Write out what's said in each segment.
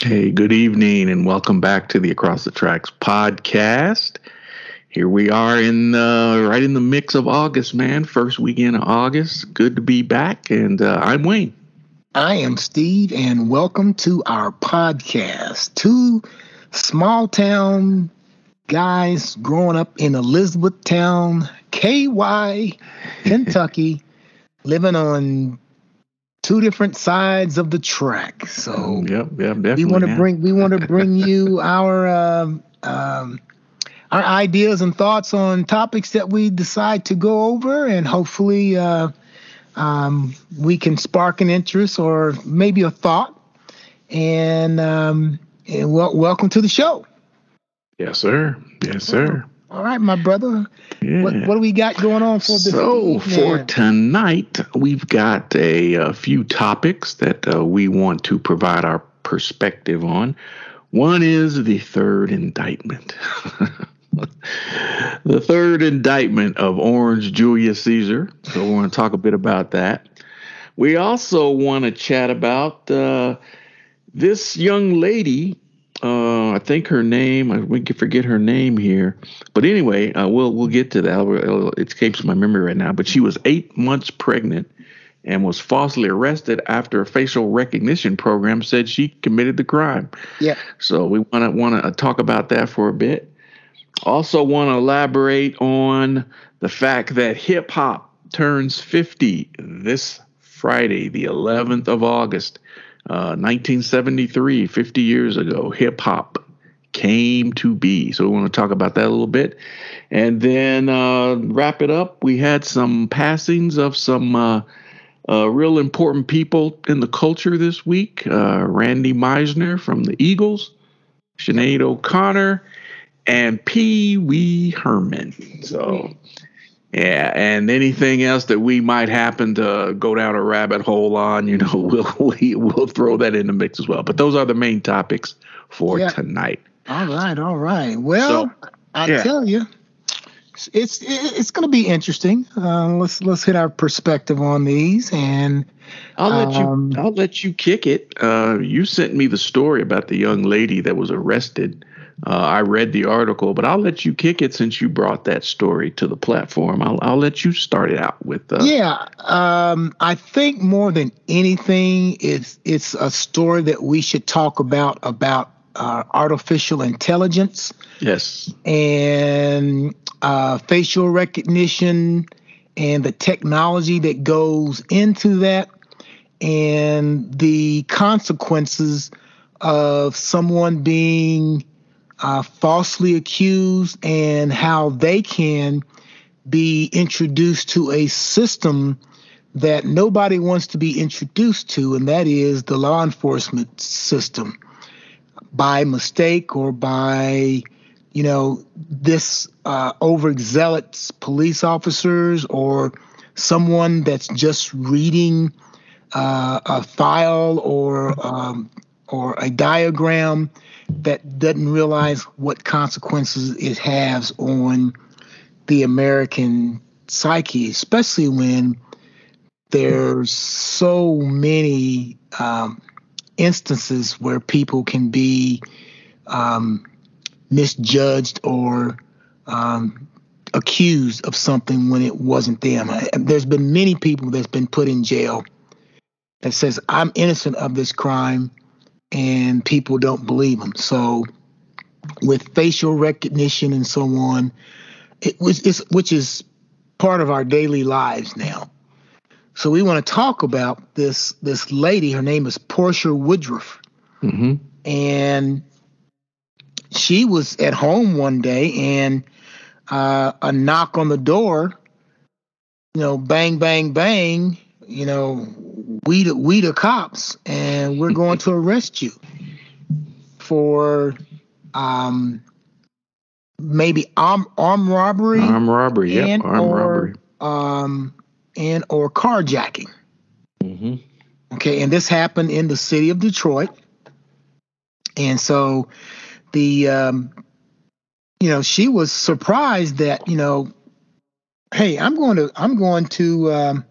Hey, good evening and welcome back to the Across the Tracks podcast. Here we are right in the mix of August, man. First weekend of August. Good to be back. And I'm Wayne. I am Steve, and welcome to our podcast. Two small town guys growing up in Elizabethtown, KY, Kentucky, living on two different sides of the track. So we want to bring you our ideas and thoughts on topics that we decide to go over, and hopefully we can spark an interest or maybe a thought. And welcome to the show. Yes, sir. Yes, sir. All right, my brother. Yeah. What do we got going on for this evening? So for tonight, we've got a few topics that we want to provide our perspective on. One is the third indictment. The third indictment of Orange Julius Caesar. So we want to talk a bit about that. We also want to chat about this young lady. I think her name, we forget her name here. But anyway, we'll get to that. It escapes my memory right now. But she was 8 months pregnant and was falsely arrested after a facial recognition program said she committed the crime. Yeah. So we want to talk about that for a bit. Also want to elaborate on the fact that hip hop turns 50 this Friday, the 11th of August. 1973, 50 years ago, hip hop came to be. So we want to talk about that a little bit. And then wrap it up. We had some passings of some real important people in the culture this week. Randy Meisner from the Eagles, Sinead O'Connor, and Pee Wee Herman. So, yeah, and anything else that we might happen to go down a rabbit hole on, we'll throw that in the mix as well. But those are the main topics for tonight. All right. Well, so, I tell you, it's going to be interesting. Let's hit our perspective on these, and I'll let you kick it. You sent me the story about the young lady that was arrested. I read the article, but I'll let you kick it since you brought that story to the platform. I'll let you start it out with. I think more than anything, it's a story that we should talk about artificial intelligence. Yes. And facial recognition and the technology that goes into that and the consequences of someone being falsely accused and how they can be introduced to a system that nobody wants to be introduced to, and that is the law enforcement system. By mistake or by, this overzealous police officers or someone that's just reading a file or a diagram that doesn't realize what consequences it has on the American psyche, especially when there's so many instances where people can be misjudged or accused of something when it wasn't them. There's been many people that's been put in jail that says, I'm innocent of this crime, and people don't believe them. So with facial recognition and so on, which is part of our daily lives now. So we want to talk about this lady. Her name is Portia Woodruff. Mm-hmm. And she was at home one day, and a knock on the door, bang, bang, bang, we the cops, and we're going to arrest you for maybe armed robbery. Armed robbery, yeah. Armed robbery. And or carjacking. Mm-hmm. Okay, and this happened in the city of Detroit. And so the, she was surprised that, hey, I'm going to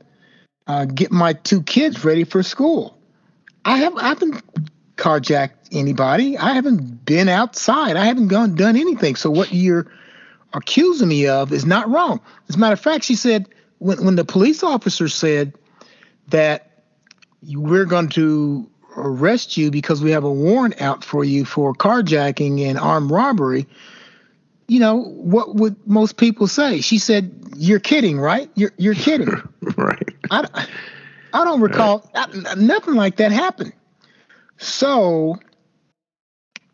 get my two kids ready for school. I've been carjacked anybody. I haven't been outside. I haven't done anything. So what you're accusing me of is not wrong. As a matter of fact, she said, when the police officer said that we're going to arrest you because we have a warrant out for you for carjacking and armed robbery, you know, what would most people say? She said, "You're kidding, right? You're kidding." Right. I don't recall nothing like that happened. So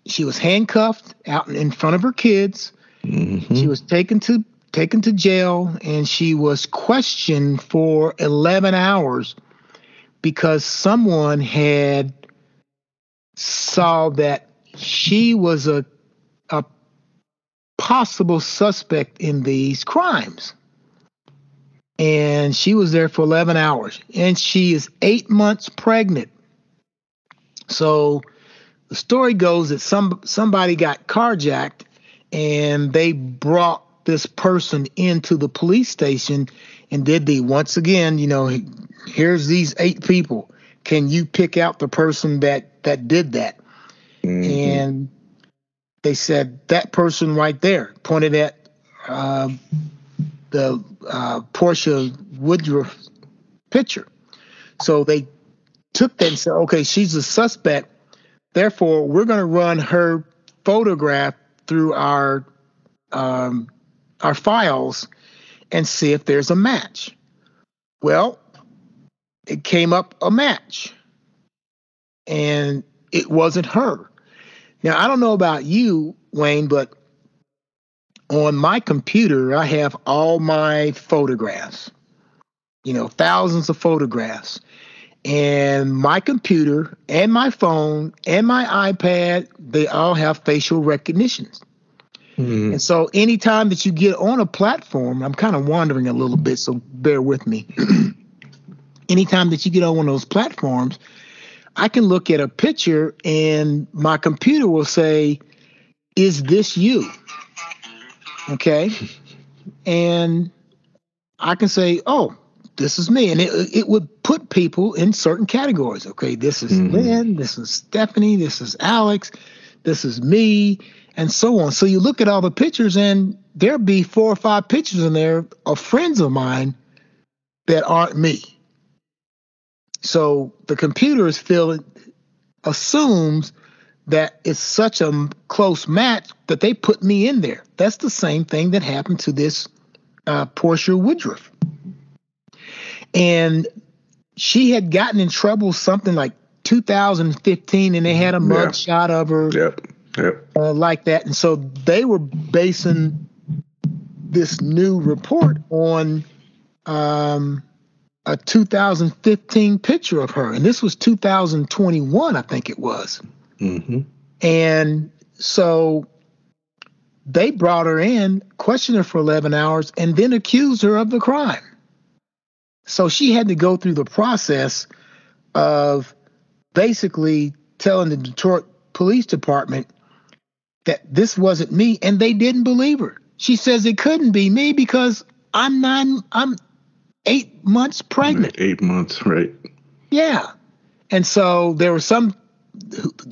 she was handcuffed out in front of her kids. Mm-hmm. She was taken to jail, and she was questioned for 11 hours because someone had saw that she was a possible suspect in these crimes. And she was there for 11 hours, and she is 8 months pregnant. So the story goes that somebody got carjacked, and they brought this person into the police station and did the, once again, you know, here's these 8 people. Can you pick out the person that did that? Mm-hmm. And they said that person right there, pointed at the Portia Woodruff picture. So they took that and said, okay, she's a suspect. Therefore, we're going to run her photograph through our files and see if there's a match. Well, it came up a match, and it wasn't her. Now, I don't know about you, Wayne, but on my computer, I have all my photographs, you know, thousands of photographs. And my computer and my phone and my iPad, they all have facial recognitions. Mm-hmm. And so anytime that you get on a platform, I'm kind of wandering a little bit, so bear with me. Anytime that you get on one of those platforms, I can look at a picture and my computer will say, "Is this you?" Okay. And I can say, "Oh, this is me." And it would put people in certain categories. Okay, this is Lynn, this is Stephanie, this is Alex, this is me, and so on. So you look at all the pictures, and there'll be 4 or 5 pictures in there of friends of mine that aren't me. So the computer assumes that it's such a close match that they put me in there. That's the same thing that happened to this Portia Woodruff. And she had gotten in trouble something like 2015, and they had a mugshot of her like that. And so they were basing this new report on a 2015 picture of her. And this was 2021, I think it was. Mm-hmm. And so they brought her in, questioned her for 11 hours, and then accused her of the crime. So she had to go through the process of basically telling the Detroit Police Department that this wasn't me, and they didn't believe her. She says it couldn't be me because I'm 8 months pregnant. 8 months, right. Yeah. And so there was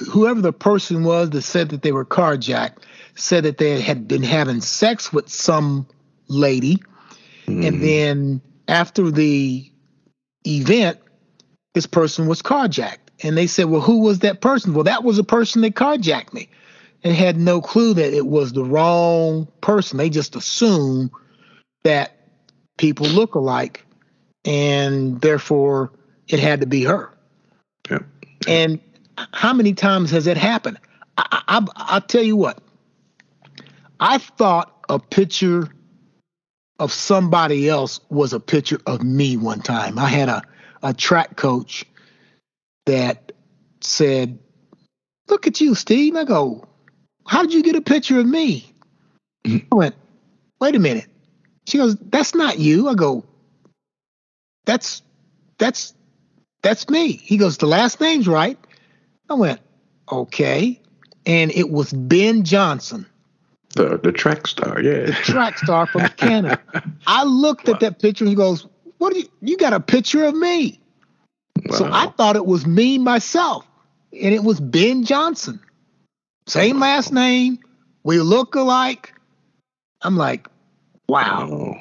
whoever the person was that said that they were carjacked said that they had been having sex with some lady. Mm-hmm. And then after the event, this person was carjacked. And they said, well, who was that person? Well, that was a person that carjacked me, and had no clue that it was the wrong person. They just assumed that people look alike, and therefore it had to be her. Yeah. And how many times has it happened? I'll tell you what. I thought a picture of somebody else was a picture of me one time. I had a track coach that said, "Look at you, Steve." I go, "How did you get a picture of me?" I went, "Wait a minute." She goes, "That's not you." I go, That's me." He goes, "The last name's right." I went, "Okay." And it was Ben Johnson. The track star, yeah. The track star from Canada. I looked at that picture, and he goes, "What? You got a picture of me?" Wow. So I thought it was me myself. and it was Ben Johnson. Same last name. We look alike. I'm like, wow.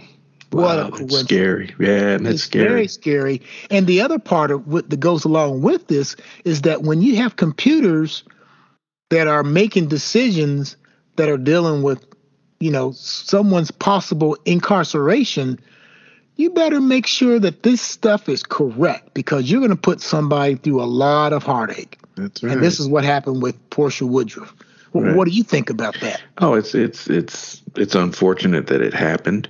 Wow, that's scary. Yeah, that's scary. It's very scary. And the other part of what that goes along with this is that when you have computers that are making decisions that are dealing with, you know, someone's possible incarceration, you better make sure that this stuff is correct, because you're going to put somebody through a lot of heartache. That's right. And this is what happened with Portia Woodruff. Right. What do you think about that? Oh, it's unfortunate that it happened.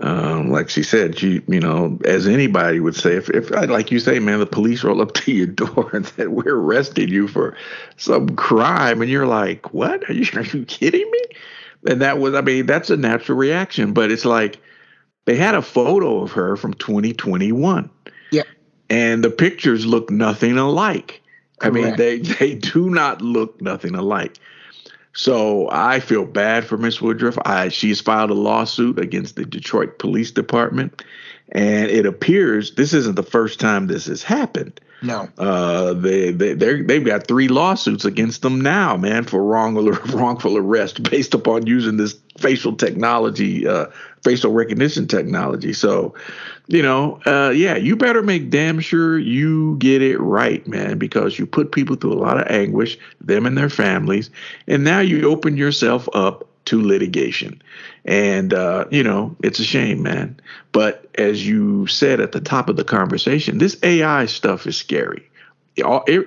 Like she said, you know, as anybody would say, if like you say, man, the police roll up to your door and said, we're arresting you for some crime. And you're like, what? Are you kidding me? And that was, I mean, that's a natural reaction. But it's like they had a photo of her from 2021. Yeah. And the pictures look nothing alike. Correct. I mean, they do not look nothing alike. So I feel bad for Miss Woodruff. She's filed a lawsuit against the Detroit Police Department, and it appears this isn't the first time this has happened. No, they've got 3 lawsuits against them now, man, for wrongful arrest based upon using this facial technology, facial recognition technology. So, you know, yeah, you better make damn sure you get it right, man, because you put people through a lot of anguish, them and their families. And now you open yourself up to litigation. And, you know, it's a shame, man. But as you said at the top of the conversation, this AI stuff is scary.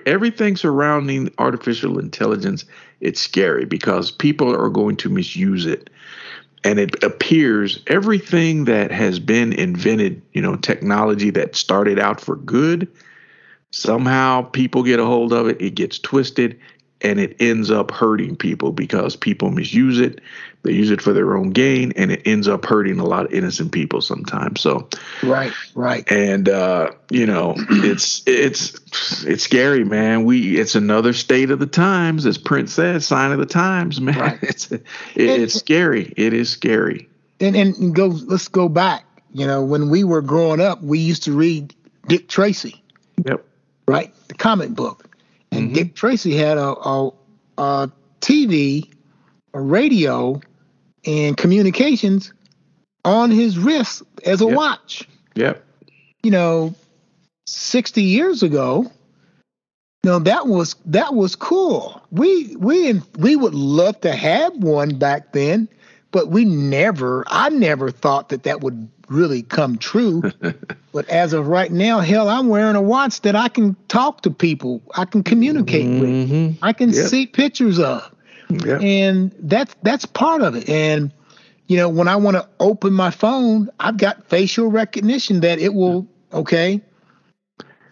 Everything surrounding artificial intelligence, it's scary because people are going to misuse it. And it appears everything that has been invented, you know, technology that started out for good, somehow people get a hold of it, it gets twisted, and it ends up hurting people because people misuse it. They use it for their own gain, and it ends up hurting a lot of innocent people sometimes. So, right. And, you know, it's scary, man. It's another state of the times, as Prince said, sign of the times, man. Right. It's scary. It is scary. And let's go back. You know, when we were growing up, we used to read Dick Tracy. Yep. Right. The comic book. And mm-hmm. Dick Tracy had a TV, a radio, and communications on his wrist as a watch. Yep. You know, 60 years ago, no, that was cool. We would love to have one back then, but I never thought that would really come true. But as of right now, hell, I'm wearing a watch that I can talk to people, I can communicate mm-hmm. with, I can see pictures of. Yep. And that's part of it. And, you know, when I want to open my phone, I've got facial recognition that it will, okay,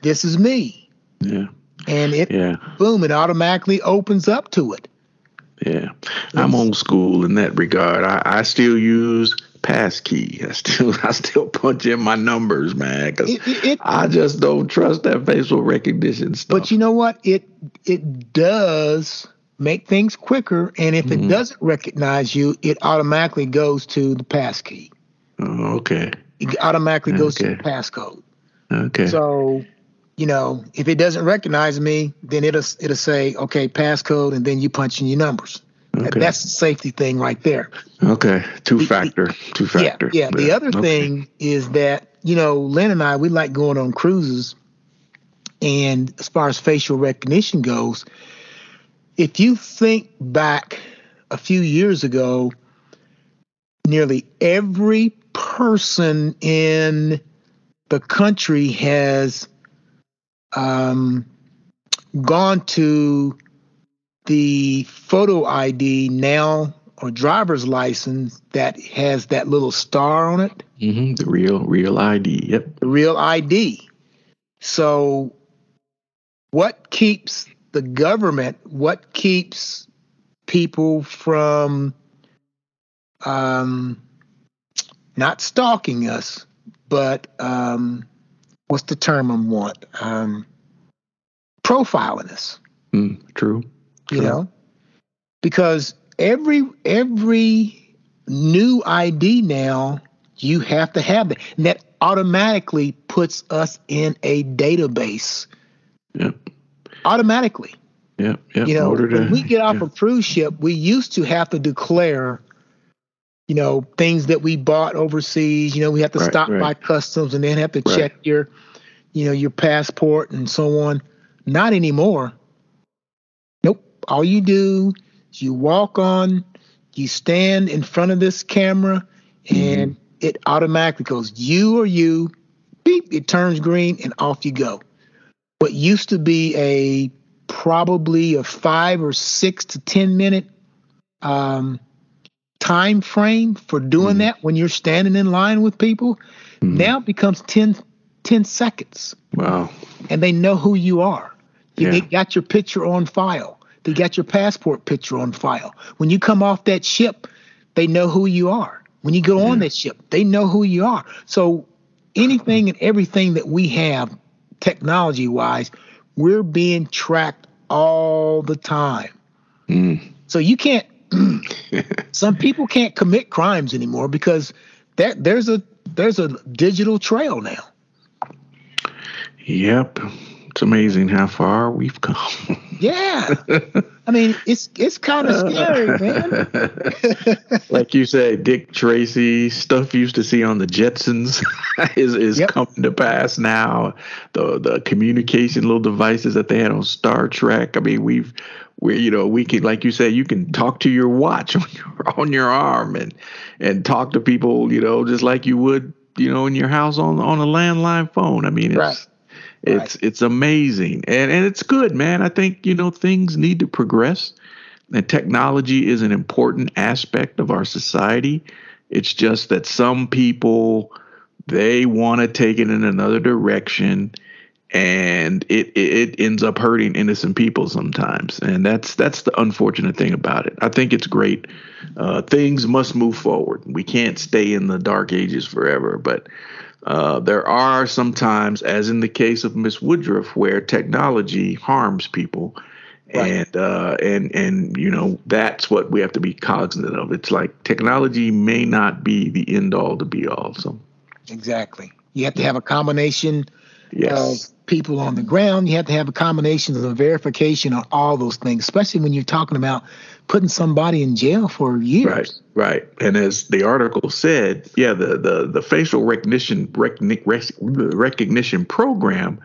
this is me. Yeah. And it, boom, it automatically opens up to it. Yeah. I'm old school in that regard. I still use passkey. I still punch in my numbers, man, because I just don't trust that facial recognition stuff. But you know what? It does make things quicker, and if it doesn't recognize you, it automatically goes to the passkey. Oh, okay. It automatically goes to the passcode. Okay. So, you know, if it doesn't recognize me, then it'll say, okay, passcode, and then you punch in your numbers. Okay. That's the safety thing right there. Okay. Two factor. Yeah. The other thing is that, you know, Lynn and I, we like going on cruises. And as far as facial recognition goes, if you think back a few years ago, nearly every person in the country has gone to the photo ID now, or driver's license, that has that little star on it. Mm-hmm. The real ID. Yep. The real ID. So what keeps the government, what keeps people from not stalking us, but what's the term I want? Profiling us. True. You know, because every new ID now, you have to have that. And that automatically puts us in a database. Yep. Automatically. Yeah. You know, when we get off a cruise ship, we used to have to declare, you know, things that we bought overseas. You know, we have to stop by customs and then have to check your, you know, your passport and so on. Not anymore. Nope. All you do is you walk on, you stand in front of this camera, and it automatically goes, you or you, beep, it turns green, and off you go. What used to be a probably a 5 or 6 to 10 minute time frame for doing that when you're standing in line with people, now it becomes 10 seconds. Wow. And they know who you are. They got your picture on file. They got your passport picture on file. When you come off that ship, they know who you are. When you go on that ship, they know who you are. So anything and everything that we have technology-wise, we're being tracked all the time. So you can't, some people can't commit crimes anymore because that there's a digital trail now. Yep. It's amazing how far we've come. Yeah. I mean, it's kind of scary, man. Like you said, Dick Tracy, stuff you used to see on the Jetsons is coming to pass now. The communication little devices that they had on Star Trek. I mean, we can, like you said, you can talk to your watch on your arm and talk to people, you know, just like you would, you know, in your house on a landline phone. I mean, it's It's amazing. And it's good, man. I think, you know, things need to progress. And technology is an important aspect of our society. It's just that some people, they want to take it in another direction. And it ends up hurting innocent people sometimes. And that's the unfortunate thing about it. I think it's great. Things must move forward. We can't stay in the dark ages forever. But there are sometimes, as in the case of Miss Woodruff, where technology harms people. And you know, that's what we have to be cognizant of. It's like technology may not be the end all to be all. So exactly. You have to have a combination of people on the ground. You have to have a combination of the verification on all those things, especially when you're talking about putting somebody in jail for years. Right. And as the article said, the facial recognition program,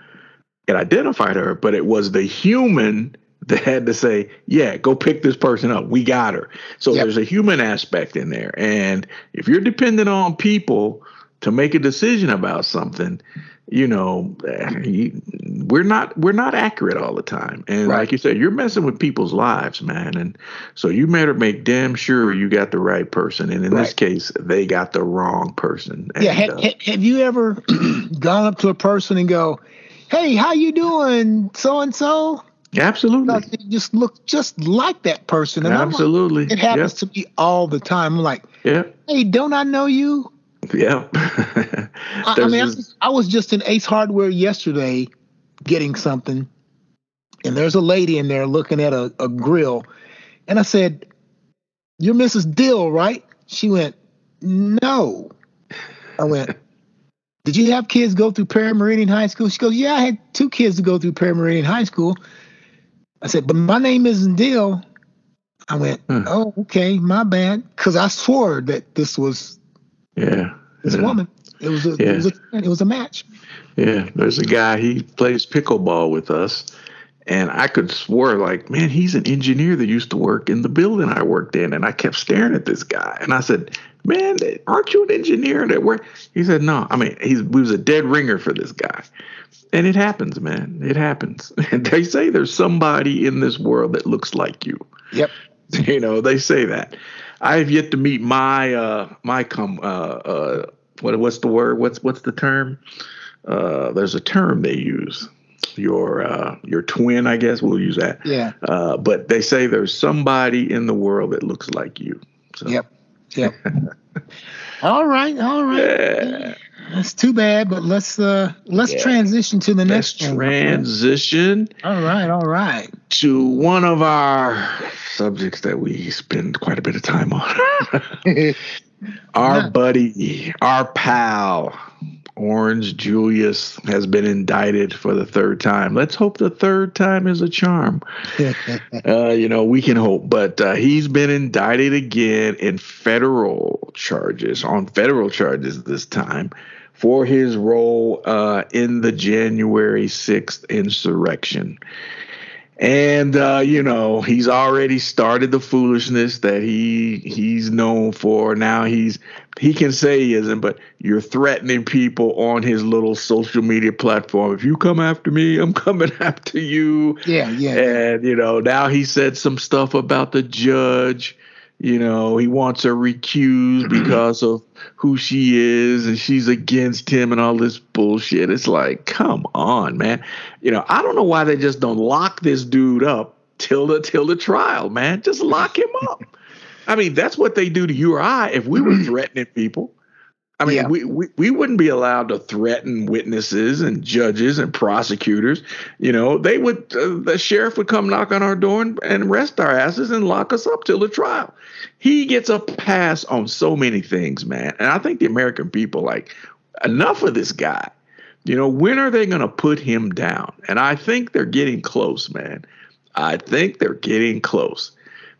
it identified her, but it was the human that had to say, yeah, go pick this person up. We got her. So there's a human aspect in there. And if you're dependent on people to make a decision about something, you know, we're not accurate all the time. And like you said, you're messing with people's lives, man. And so you better make damn sure you got the right person. And in this case, they got the wrong person. And, have you ever gone up to a person and go, hey, how you doing, so-and-so? Absolutely. Like, you just look just like that person. And absolutely. I'm like, it happens to me all the time. I'm like, hey, don't I know you? Yeah. I was just in Ace Hardware yesterday getting something, and there's a lady in there looking at a grill, and I said, you're Mrs. Dill, right? She went, no. I went, did you have kids go through Perry Meridian High School? She goes, yeah, I had 2 kids to go through Perry Meridian High School. I said, but my name isn't Dill. I went, oh, okay, my bad, because I swore that this was this woman. It was a match. Yeah, there's a guy, he plays pickleball with us, and I could swear, like, man, he's an engineer that used to work in the building I worked in, and I kept staring at this guy, and I said, man, aren't you an engineer that work? He said, no. I mean, he was a dead ringer for this guy. And it happens, man. It happens. And they say there's somebody in this world that looks like you. Yep. You know, they say that. I have yet to meet my what's the word? What's the term? There's a term they use. Your twin, I guess we'll use that. Yeah. But they say there's somebody in the world that looks like you. So. Yep. All right. Yeah. That's too bad, but let's transition to the next one. Transition. All right. To one of our subjects that we spend quite a bit of time on. Our buddy, our pal, Orange Julius has been indicted for the third time. Let's hope the third time is a charm. We can hope. But he's been indicted again in federal charges this time for his role in the January 6th insurrection. And, he's already started the foolishness that he's known for. Now he can say he isn't, but you're threatening people on his little social media platform. If you come after me, I'm coming after you. Yeah. And, now he said some stuff about the judge. He wants her recused because of who she is and she's against him and all this bullshit. It's like, come on, man. I don't know why they just don't lock this dude up till the trial, man. Just lock him up. I mean, that's what they do to you or I if we were threatening people. I mean, we wouldn't be allowed to threaten witnesses and judges and prosecutors. They would the sheriff would come knock on our door and arrest our asses and lock us up till the trial. He gets a pass on so many things, man. And I think the American people enough of this guy. When are they going to put him down? And I think they're getting close, man. I think they're getting close.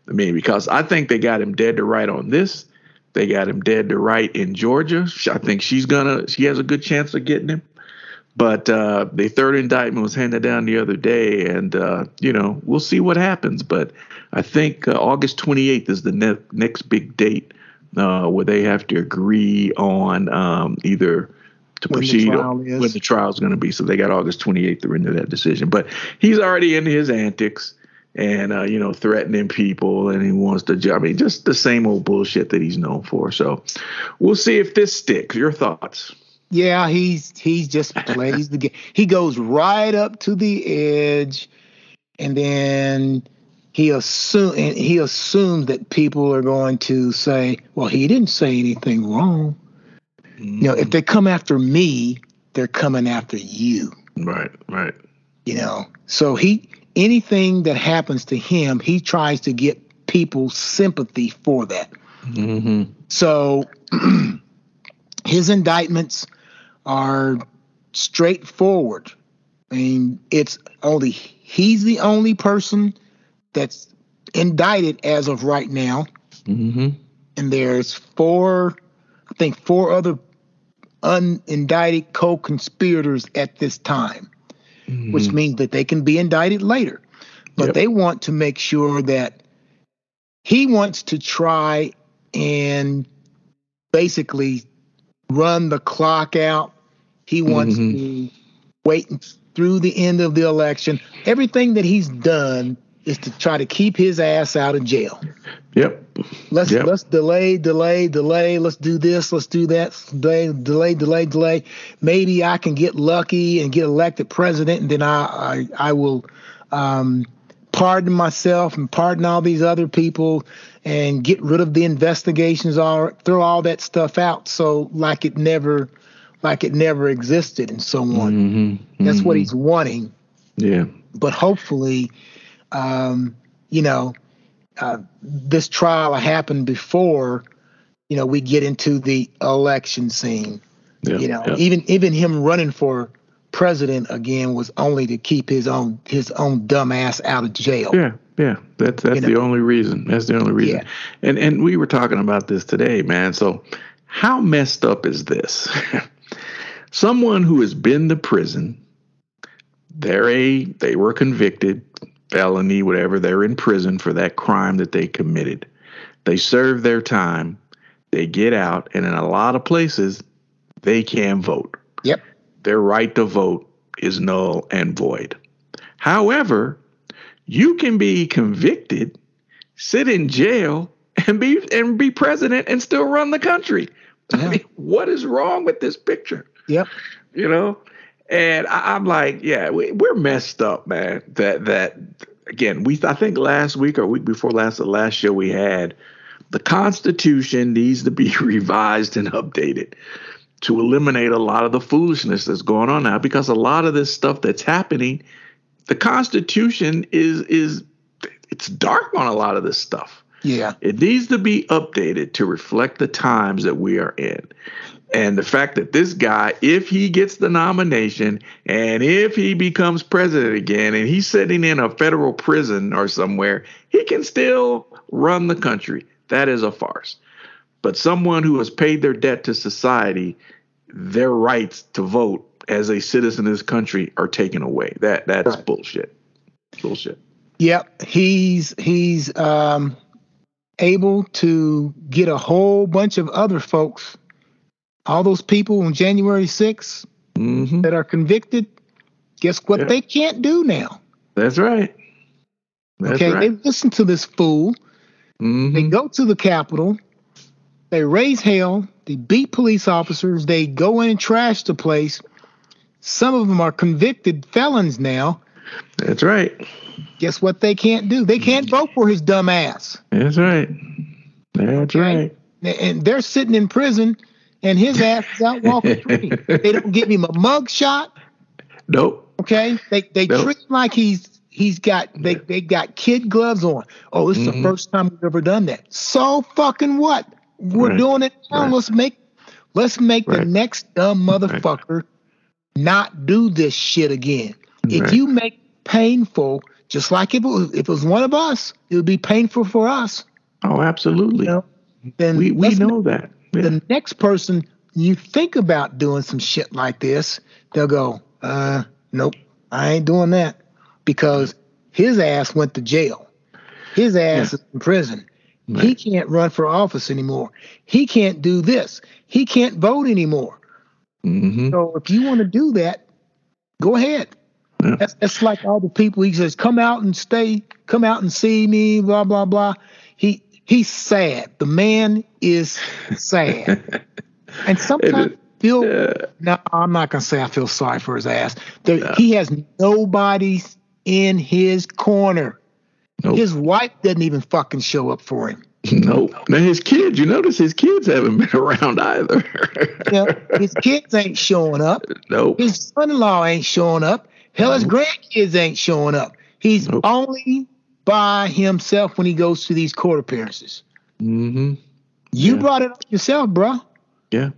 I mean, because I think they got him dead to right on this. They got him dead to right in Georgia. I think she has a good chance of getting him. But the third indictment was handed down the other day, and, we'll see what happens. But I think August 28th is the next big date where they have to agree on either to proceed or when the trial is going to be. So they got August 28th to render that decision. But he's already into his antics. And, threatening people, and he wants to, just the same old bullshit that he's known for. So we'll see if this sticks. Your thoughts? Yeah, he just plays the game. He goes right up to the edge, and then he assumes that people are going to say, well, he didn't say anything wrong. Mm. If they come after me, they're coming after you. Right. So anything that happens to him, he tries to get people's sympathy for that. Mm-hmm. So his indictments are straightforward. I mean, he's the only person that's indicted as of right now. Mm-hmm. And there's four other unindicted co-conspirators at this time. Mm-hmm. Which means that they can be indicted later. But they want to make sure that he wants to try and basically run the clock out. He wants to wait through the end of the election. Everything that he's done is to try to keep his ass out of jail. Yep. Let's delay. Let's do this. Let's do that. Delay. Maybe I can get lucky and get elected president, and then I will pardon myself and pardon all these other people and get rid of the investigations. Throw all that stuff out. So like it never existed, and so on. Mm-hmm. That's what he's wanting. Yeah. But hopefully. This trial happened before, we get into the election scene. Even him running for president again was only to keep his own dumb ass out of jail. Yeah. That's the only reason. That's the only reason. Yeah. And we were talking about this today, man. So how messed up is this? Someone who has been to prison, they were convicted. Felony, whatever, they're in prison for that crime that they committed. They serve their time, they get out, and in a lot of places, they can vote. Yep. Their right to vote is null and void. However, you can be convicted, sit in jail, and be president and still run the country. Yeah. I mean, what is wrong with this picture? Yep. And I'm like, yeah, we're messed up, man. That again, I think last week or week before last, the last show we had, the Constitution needs to be revised and updated to eliminate a lot of the foolishness that's going on now. Because a lot of this stuff that's happening, the Constitution it's dark on a lot of this stuff. Yeah, it needs to be updated to reflect the times that we are in. And the fact that this guy, if he gets the nomination and if he becomes president again and he's sitting in a federal prison or somewhere, he can still run the country. That is a farce. But someone who has paid their debt to society, their rights to vote as a citizen of this country are taken away. That's right. Bullshit. Yep. He's able to get a whole bunch of other folks, all those people on January 6th mm-hmm. that are convicted, guess what They can't do now? That's right. That's right. They listen to this fool. Mm-hmm. They go to the Capitol. They raise hell. They beat police officers. They go in and trash the place. Some of them are convicted felons now. That's right. Guess what they can't do? They can't vote for his dumb ass. That's right. That's right. And they're sitting in prison. And his ass is out walking free. They don't give him a mug shot. Nope. Okay. They treat him like they got kid gloves on. Oh, this is the first time we've ever done that. So fucking what? We're doing it now. Right. Let's make the next dumb motherfucker not do this shit again. If you make it painful, just like if it was one of us, it would be painful for us. Oh, absolutely. You know? Then we know that. The next person you think about doing some shit like this, they'll go, nope, I ain't doing that because his ass went to jail. His ass is in prison. Right. He can't run for office anymore. He can't do this. He can't vote anymore. Mm-hmm. So if you want to do that, go ahead. Yeah. That's like all the people he says, come out and stay, come out and see me, blah, blah, blah. He's sad. The man is sad. And sometimes I'm not going to say I feel sorry for his ass. He has nobody in his corner. Nope. His wife doesn't even fucking show up for him. Nope. Now his kids, you notice his kids haven't been around either. His kids ain't showing up. Nope. His son-in-law ain't showing up. Hell, his grandkids ain't showing up. He's only by himself when he goes to these court appearances. Mm-hmm. You brought it up yourself, bro. Yeah.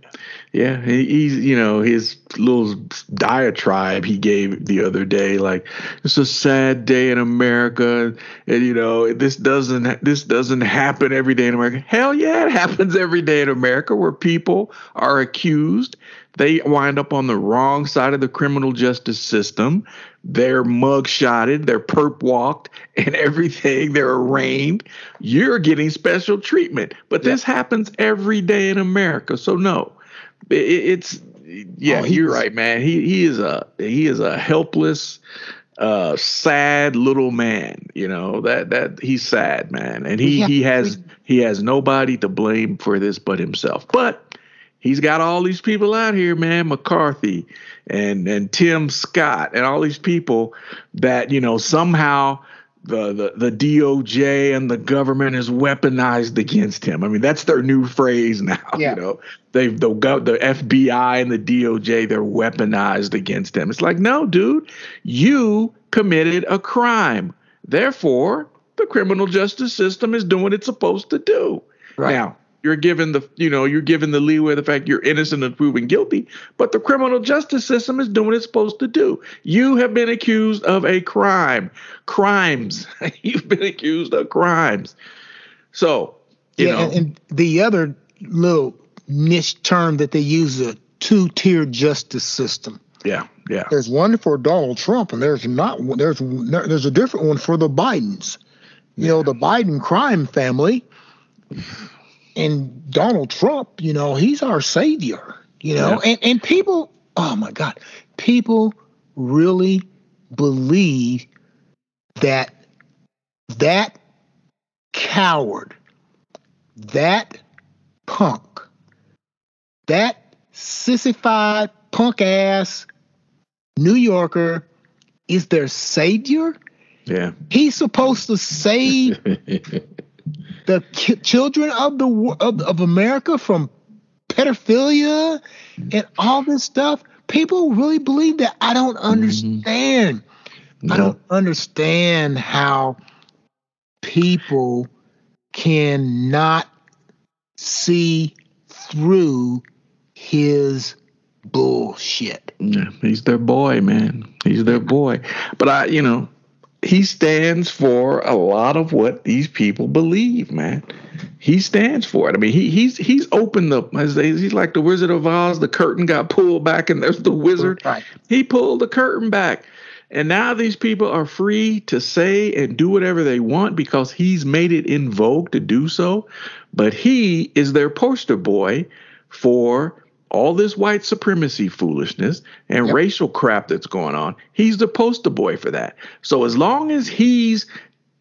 Yeah. He's, his little diatribe he gave the other day, like, it's a sad day in America. And, this doesn't happen every day in America. Hell yeah, it happens every day in America where people are accused. They wind up on the wrong side of the criminal justice system. They're mugshotted, they're perp walked, and everything. They're arraigned. You're getting special treatment, but this happens every day in America. So no, you're right, man. He is a helpless, sad little man. That he's sad, man, and he has nobody to blame for this but himself. But he's got all these people out here, man, McCarthy and Tim Scott and all these people that, somehow the DOJ and the government is weaponized against him. I mean, that's their new phrase now. Yeah. The FBI and the DOJ, they're weaponized against him. It's like, no, dude, you committed a crime. Therefore, the criminal justice system is doing what it's supposed to do. Right. Now, you're given the leeway of the fact you're innocent and proven guilty, but the criminal justice system is doing what it's supposed to do. You have been accused of a crime. Crimes. You've been accused of crimes. So, you know. And the other little niche term that they use is a two-tier justice system. Yeah, yeah. There's one for Donald Trump, and there's a different one for the Bidens. The Biden crime family. And Donald Trump, he's our savior, and people, oh my God, people really believe that that coward, that punk, that sissified punk ass New Yorker is their savior. Yeah. He's supposed to save the children of America from pedophilia and all this stuff. People really believe that. I don't understand. Mm-hmm. I don't understand how people cannot see through his bullshit. Yeah, he's their boy, man. He's their boy. But he stands for a lot of what these people believe, man. He stands for it. I mean, he's opened up. He's like the Wizard of Oz. The curtain got pulled back, and there's the wizard. Right. He pulled the curtain back. And now these people are free to say and do whatever they want because he's made it in vogue to do so. But he is their poster boy for all this white supremacy foolishness and racial crap that's going on. He's the poster boy for that. So as long as he's,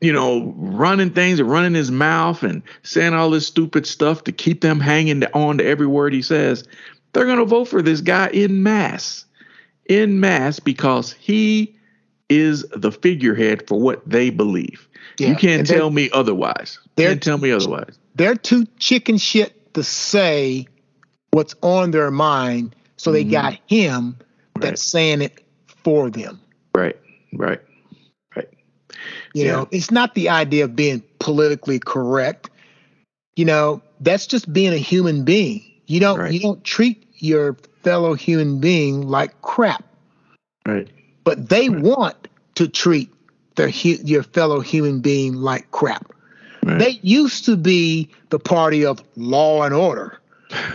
running things and running his mouth and saying all this stupid stuff to keep them hanging on to every word he says, they're going to vote for this guy in mass because he is the figurehead for what they believe. Yeah. You can't tell me otherwise. They're too chicken shit to say what's on their mind, so they got him that's saying it for them. Right. You know, it's not the idea of being politically correct. That's just being a human being. You don't treat your fellow human being like crap. Right. But they want to treat your fellow human being like crap. Right. They used to be the party of law and order.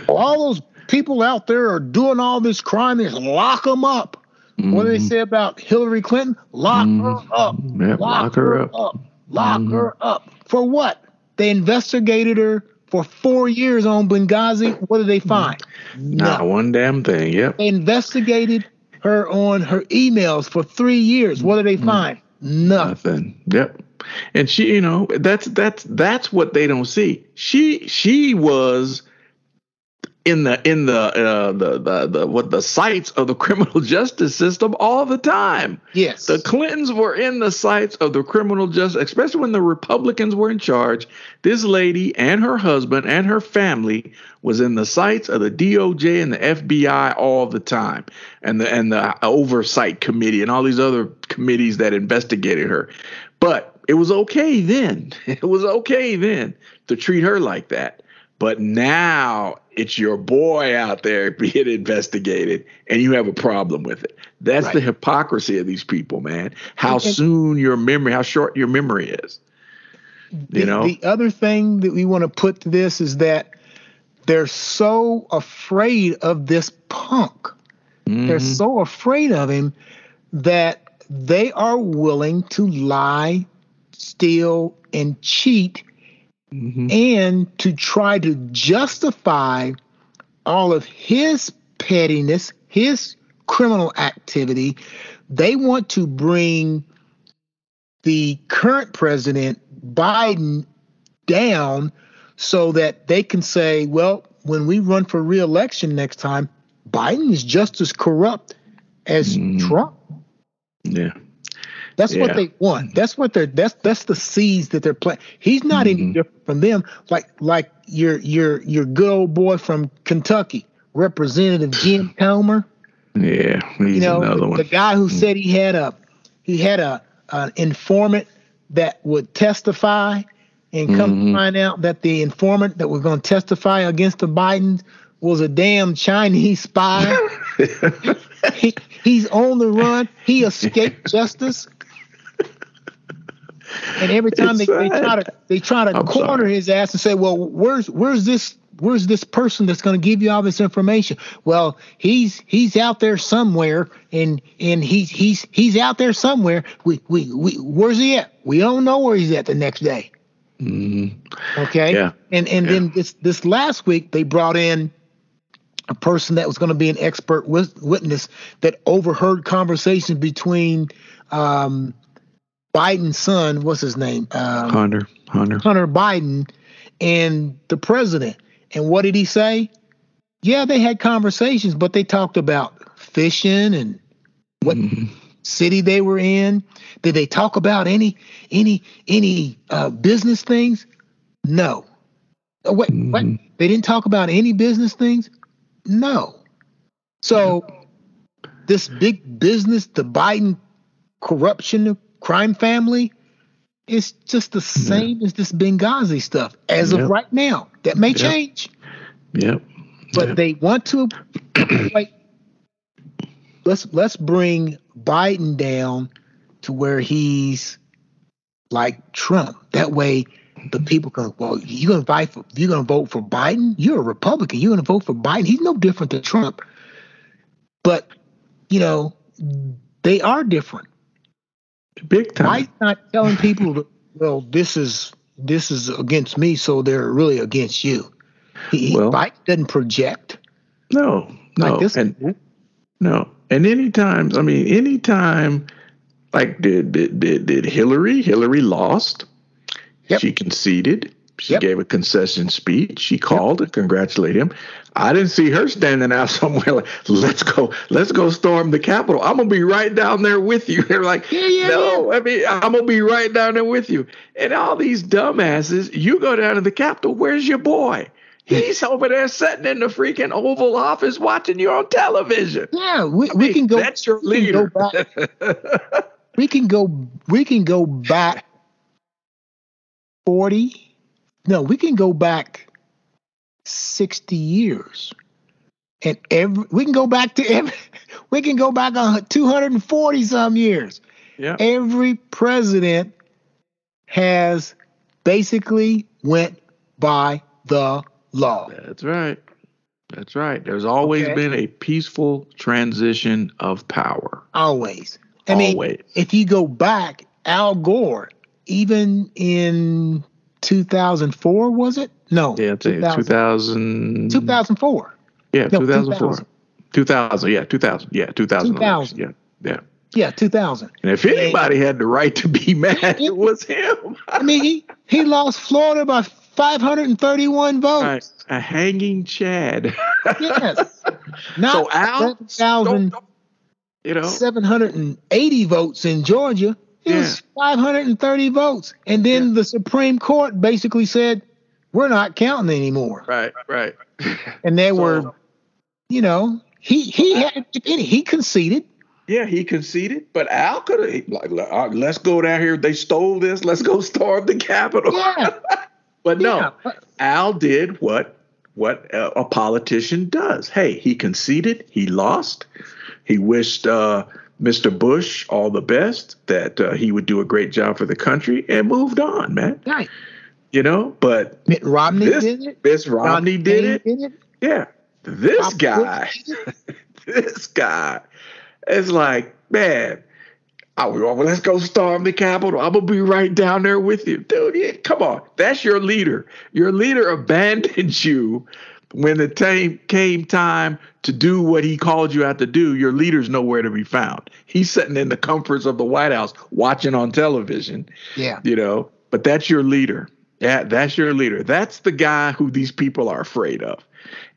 All those people out there are doing all this crime. Just lock them up. Mm-hmm. What do they say about Hillary Clinton? Lock her up. Yep, lock her up. Lock her up. For what? They investigated her for 4 years on Benghazi. What did they find? Not one damn thing. Yep. They investigated her on her emails for 3 years. What did they find? Nothing. Yep. And she, that's what they don't see. She was in the sights of the criminal justice system all the time. Yes. The Clintons were in the sights of the criminal justice, especially when the Republicans were in charge. This lady and her husband and her family was in the sights of the DOJ and the FBI all the time, and the oversight committee and all these other committees that investigated her. But it was okay then. It was okay then to treat her like that. But now it's your boy out there being investigated, and you have a problem with it. That's the hypocrisy of these people, man. How short your memory is. The other thing that we want to put to this is that they're so afraid of this punk. Mm-hmm. They're so afraid of him that they are willing to lie, steal, and cheat. Mm-hmm. And to try to justify all of his pettiness, his criminal activity. They want to bring the current president, Biden, down so that they can say, well, when we run for re-election next time, Biden is just as corrupt as Trump. Yeah. That's what they want. That's what that's the seeds that they're planting. He's not any different from them. Like your good old boy from Kentucky, Representative Jim Comer. Yeah, he's another one. The guy who said he had an informant that would testify, and come to find out that the informant that was going to testify against the Bidens was a damn Chinese spy. He's on the run. He escaped justice. And every time they try to corner his ass and say, well, where's this person that's going to give you all this information? Well, he's out there somewhere, and he's out there somewhere. We where's he at? We don't know where he's at the next day. Mm-hmm. Okay. Yeah. And then this last week they brought in a person that was going to be an expert witness that overheard conversations between Biden's son, what's his name? Hunter Biden, and the president. And what did he say? Yeah, they had conversations, but they talked about fishing and what city they were in. Did they talk about any business things? No. Oh, wait, what? They didn't talk about any business things? No. So this big business, the Biden corruption, crime family, is just the same as this Benghazi stuff as of right now. That may change. Yep. But they want to like let's bring Biden down to where he's like Trump. That way the people go, well, you're gonna vote for Biden? You're a Republican. You're gonna vote for Biden. He's no different than Trump. But you know, they are different. Big time. Biden's not telling people, well, this is against me, so they're really against you. Biden doesn't project. No, like this no. And anytime, like did Hillary? Hillary lost. Yep. She conceded. She gave a concession speech. She called to congratulate him. I didn't see her standing out somewhere like, let's go storm the Capitol. I'm going to be right down there with you. They're like, no, I mean, I'm going to be right down there with you. And all these dumbasses, you go down to the Capitol, where's your boy? He's over there sitting in the freaking Oval Office watching you on television. Yeah, we can go. That's your leader. We can go back 40. No, we can go back 60 years, and we can go back on 240 some years. Yeah. Every president has basically went by the law. That's right. There's always been a peaceful transition of power. Always. I mean, if you go back, Al Gore, even in 2004, was it? No. Yeah, 2004. Yeah, no, 2004. 2000. Yeah, 2000. Yeah, 2000. 2000. Yeah, yeah. Yeah, 2000. And if anybody had the right to be mad, it was him. I mean, he lost Florida by 531 votes. A hanging Chad. Yes. Not 7,780 votes in Georgia. It was 530 votes. And then the Supreme Court basically said, we're not counting anymore. Right. And they were, he conceded. Yeah, he conceded. But Al could have, like, let's go down here. They stole this. Let's go storm the Capitol. Yeah. But no, Al did what a politician does. Hey, he conceded. He lost. He wished Mr. Bush all the best, that he would do a great job for the country, and moved on, man. Right. But Mitt Romney did it. Yeah. This guy is like, man, let's go storm the Capitol. I'm going to be right down there with you. Dude, yeah, come on. That's your leader. Your leader abandoned you when the time came time to do what he called you out to do. Your leader's nowhere to be found. He's sitting in the comforts of the White House watching on television. Yeah. But that's your leader. Yeah, that's your leader. That's the guy who these people are afraid of.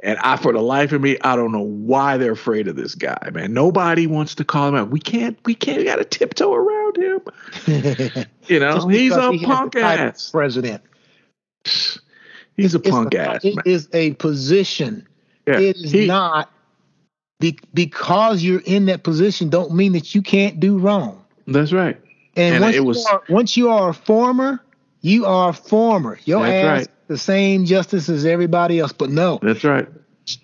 And for the life of me, I don't know why they're afraid of this guy, man. Nobody wants to call him out. We got to tiptoe around him. He's a punk ass president. He's a punk ass. It is a position. Yeah, it is not because you're in that position don't mean that you can't do wrong. That's right. And once you are a former, you are a former. Your ass is the same justice as everybody else. But no. That's right.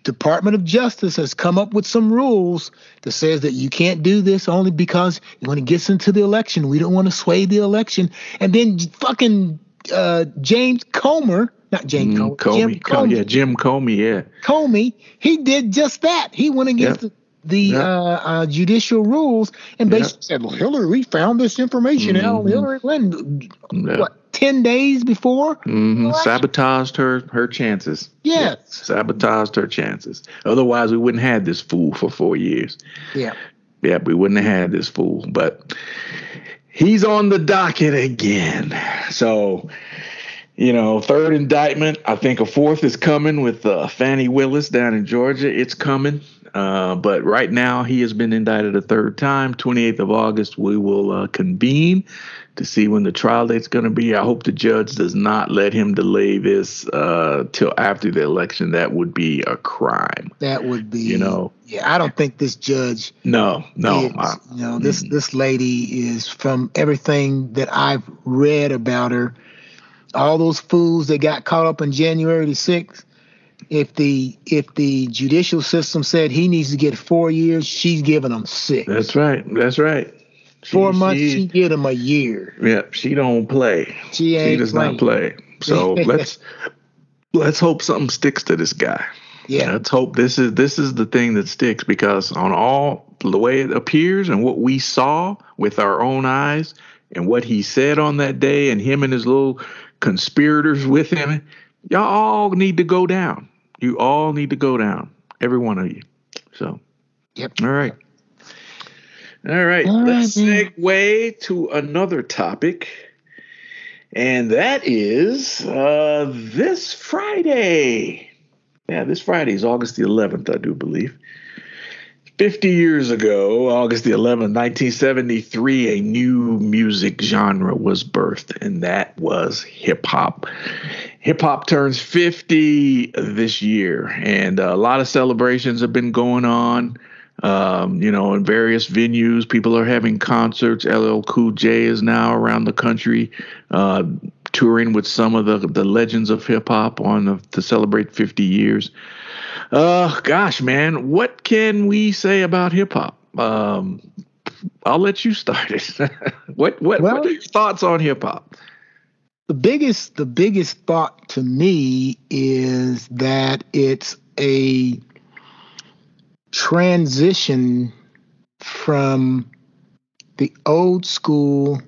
Department of Justice has come up with some rules that says that you can't do this only because when it gets into the election, we don't want to sway the election. And then fucking Jim Comey, he did just that. He went against the judicial rules and basically said, well, Hillary found this information out. Hillary Clinton, 10 days before? Mm-hmm. Sabotaged her chances. Yes. Yeah. Sabotaged her chances. Otherwise, we wouldn't have had this fool for 4 years. Yeah. Yeah, we wouldn't have had this fool. But he's on the docket again. So, third indictment. I think a fourth is coming with Fannie Willis down in Georgia. It's coming. But right now, he has been indicted a third time. 28th of August, we will convene to see when the trial date's going to be. I hope the judge does not let him delay this till after the election. That would be a crime. That would be, I don't think this judge. No. This lady is, from everything that I've read about her, all those fools that got caught up on January the 6th. if the judicial system said he needs to get 4 years, she's giving him 6. That's right. That's right. 4 months, she give him a year. Yeah, she don't play. She does not play. So let's hope something sticks to this guy. Yeah. Let's hope this is the thing that sticks, because on all the way it appears and what we saw with our own eyes and what he said on that day and him and his little conspirators with him, y'all all need to go down. You all need to go down. Every one of you. So. Yep. All right. All right, let's segue to another topic, and that is this Friday. Yeah, this Friday is August the 11th, I do believe. 50 years ago, August the 11th, 1973, a new music genre was birthed, and that was hip hop. Hip hop turns 50 this year, and a lot of celebrations have been going on. In various venues, people are having concerts. LL Cool J is now around the country touring with some of the legends of hip hop to celebrate 50 years. Gosh, man, what can we say about hip hop? I'll let you start it. What are your thoughts on hip hop? The biggest thought to me is that it's a transition from the old school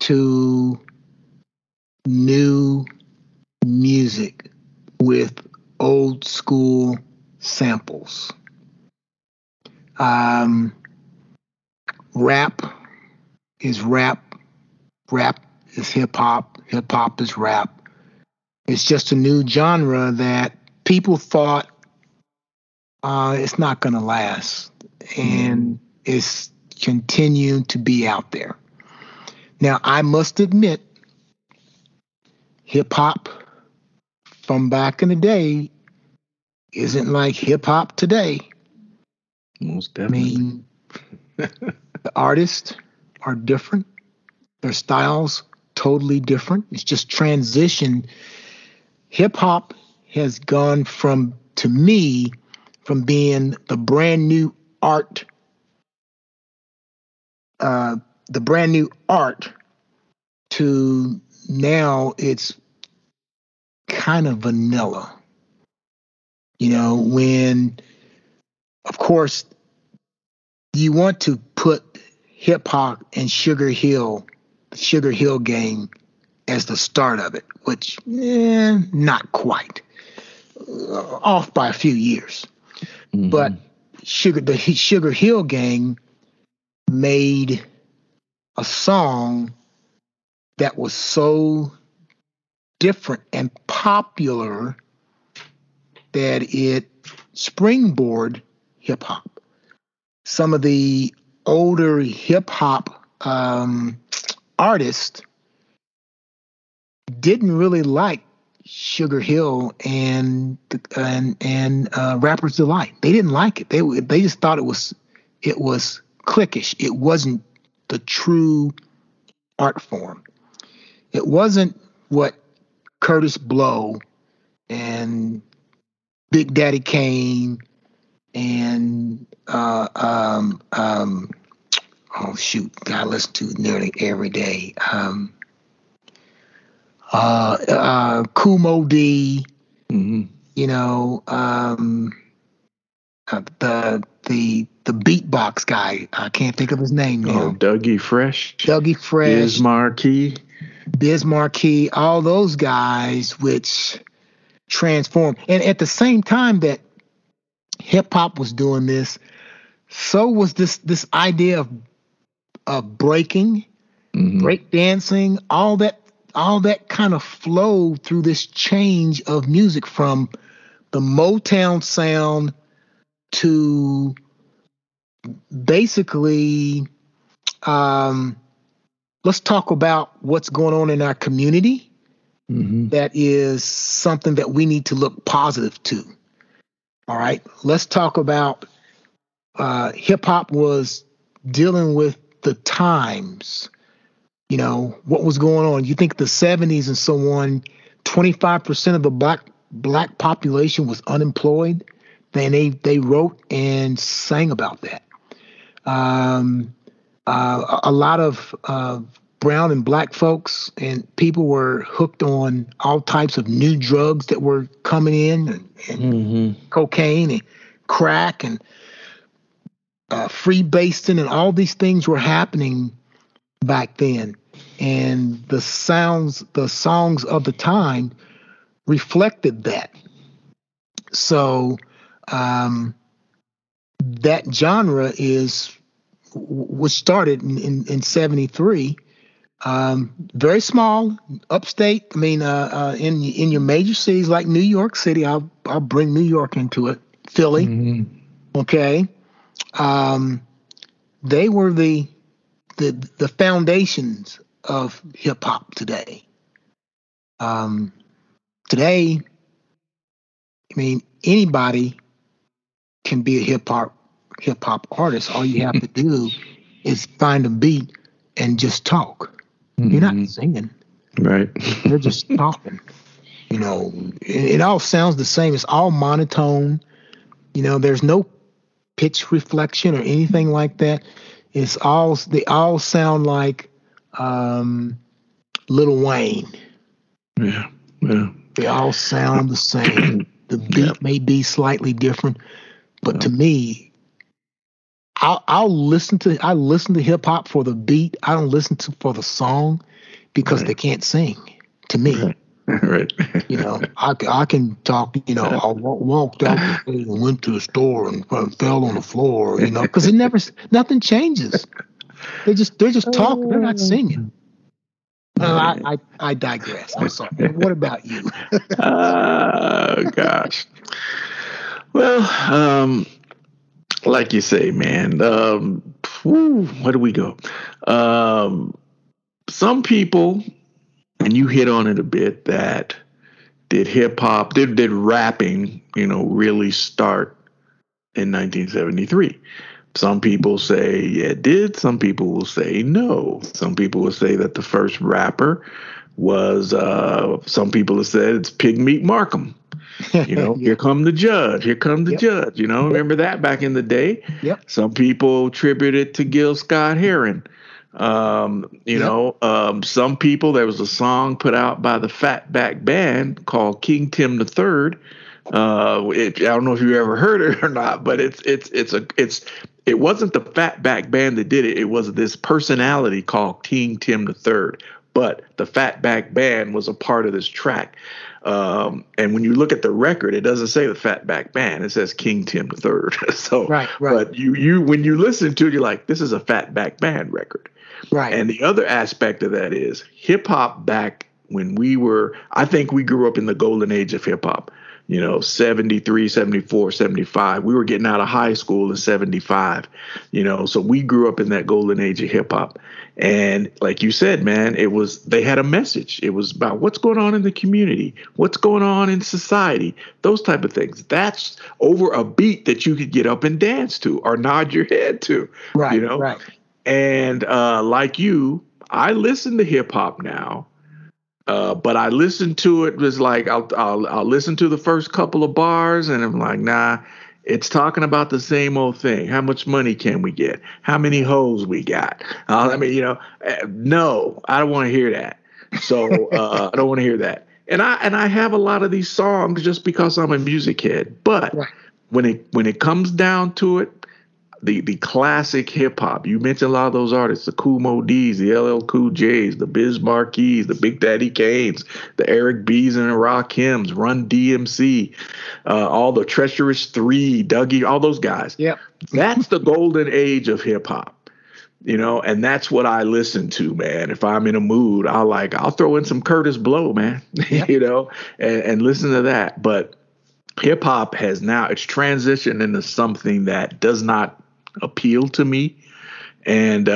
to new music with old school samples. Rap is rap. Rap is hip hop. Hip hop is rap. It's just a new genre that people thought it's not going to last, and it's continued to be out there. Now, I must admit, hip-hop from back in the day isn't like hip-hop today. Most definitely. I mean, the artists are different. Their styles totally different. It's just transition. Hip-hop has gone from being the brand new art to now it's kind of vanilla. When, of course, you want to put hip hop and the Sugar Hill Gang as the start of it, which not quite. Off by a few years. Mm-hmm. But the Sugar Hill Gang made a song that was so different and popular that it springboarded hip hop. Some of the older hip hop artists didn't really like Sugar Hill and Rapper's Delight. They didn't like it. They just thought it was cliquish. It wasn't the true art form. It wasn't what Kurtis Blow and Big Daddy Kane and I listen to nearly every day. Kool Moe Dee, mm-hmm. The beatbox guy. I can't think of his name now. Oh, Dougie Fresh, Biz Markie, all those guys which transformed. And at the same time that hip hop was doing this, so was this idea of breaking, mm-hmm. breakdancing, all that. All that kind of flowed through this change of music from the Motown sound to basically, let's talk about what's going on in our community. Mm-hmm. That is something that we need to look positive to. All right. Let's talk about hip hop was dealing with the times. What was going on. You think the 70s and so on, 25% of the black black population was unemployed, then they wrote and sang about that. A lot of brown and black folks and people were hooked on all types of new drugs that were coming in, and cocaine and crack and freebasing, and all these things were happening back then. And the songs of the time reflected that. So that genre was started in 73. Very small, upstate. I mean, in your major cities like New York City, I'll bring New York into it. Philly, okay. They were the foundations of hip hop today. Today, I mean, anybody can be a hip hop artist. All you have to do is find a beat and just talk. You're not singing, right? You're just talking. You know, it all sounds the same. It's all monotone. You know, there's no pitch reflection or anything like that. It's all they all sound like Lil Wayne. Yeah. They all sound the same. The beat may be slightly different, but to me, I listen to hip hop for the beat. I don't listen for the song because they can't sing. To me. Right. You know, I can talk, you know, I walked out the street and went to a store and fell on the floor, you know, because nothing changes. They're just talking. They're not singing. I digress. I'm sorry. What about you? Oh, gosh. Well, like you say, man, where do we go? Some people, and you hit on it a bit, that did hip hop, did rapping, you know, really start in 1973? Some people say it did. Some people will say no. Some people will say that the first rapper was, some people have said it's Pig Meat Markham. You know, here come the judge. Here come the judge. You know, remember that back in the day? Yep. Some people attribute it to Gil Scott-Heron. You know, some people, there was a song put out by the Fatback Band called King Tim III. I don't know if you ever heard it or not, but it wasn't the Fatback Band that did it. It was this personality called King Tim III, but the Fatback Band was a part of this track. And when you look at the record, it doesn't say the Fatback Band. It says King Tim III. So, right. But you when you listen to it, you're like, this is a Fatback Band record. Right. And the other aspect of that is hip hop back when I think we grew up in the golden age of hip hop, you know, 73, 74, 75. We were getting out of high school in 75, you know, so we grew up in that golden age of hip hop. And like you said, man, they had a message. It was about what's going on in the community, what's going on in society, those type of things. That's over a beat that you could get up and dance to or nod your head to, right, you know? Right. And like you, I listen to hip hop now, but I listen to it was like I'll listen to the first couple of bars and I'm like, nah, it's talking about the same old thing. How much money can we get? How many hoes we got? I mean, you know, no, I don't want to hear that. So I don't want to hear that. And I have a lot of these songs just because I'm a music head. But when it comes down to it, The classic hip hop. You mentioned a lot of those artists, the Kool Moe Dees, the LL Cool J's, the Biz Marquees, the Big Daddy Kanes, the Eric B's and the Rakims, Run DMC, all the Treacherous Three, Dougie, all those guys. Yep. That's the golden age of hip hop. You know, and that's what I listen to, man. If I'm in a mood, I'll throw in some Kurtis Blow, man. Yep. You know, and listen to that. But hip hop has now it's transitioned into something that does not appeal to me, and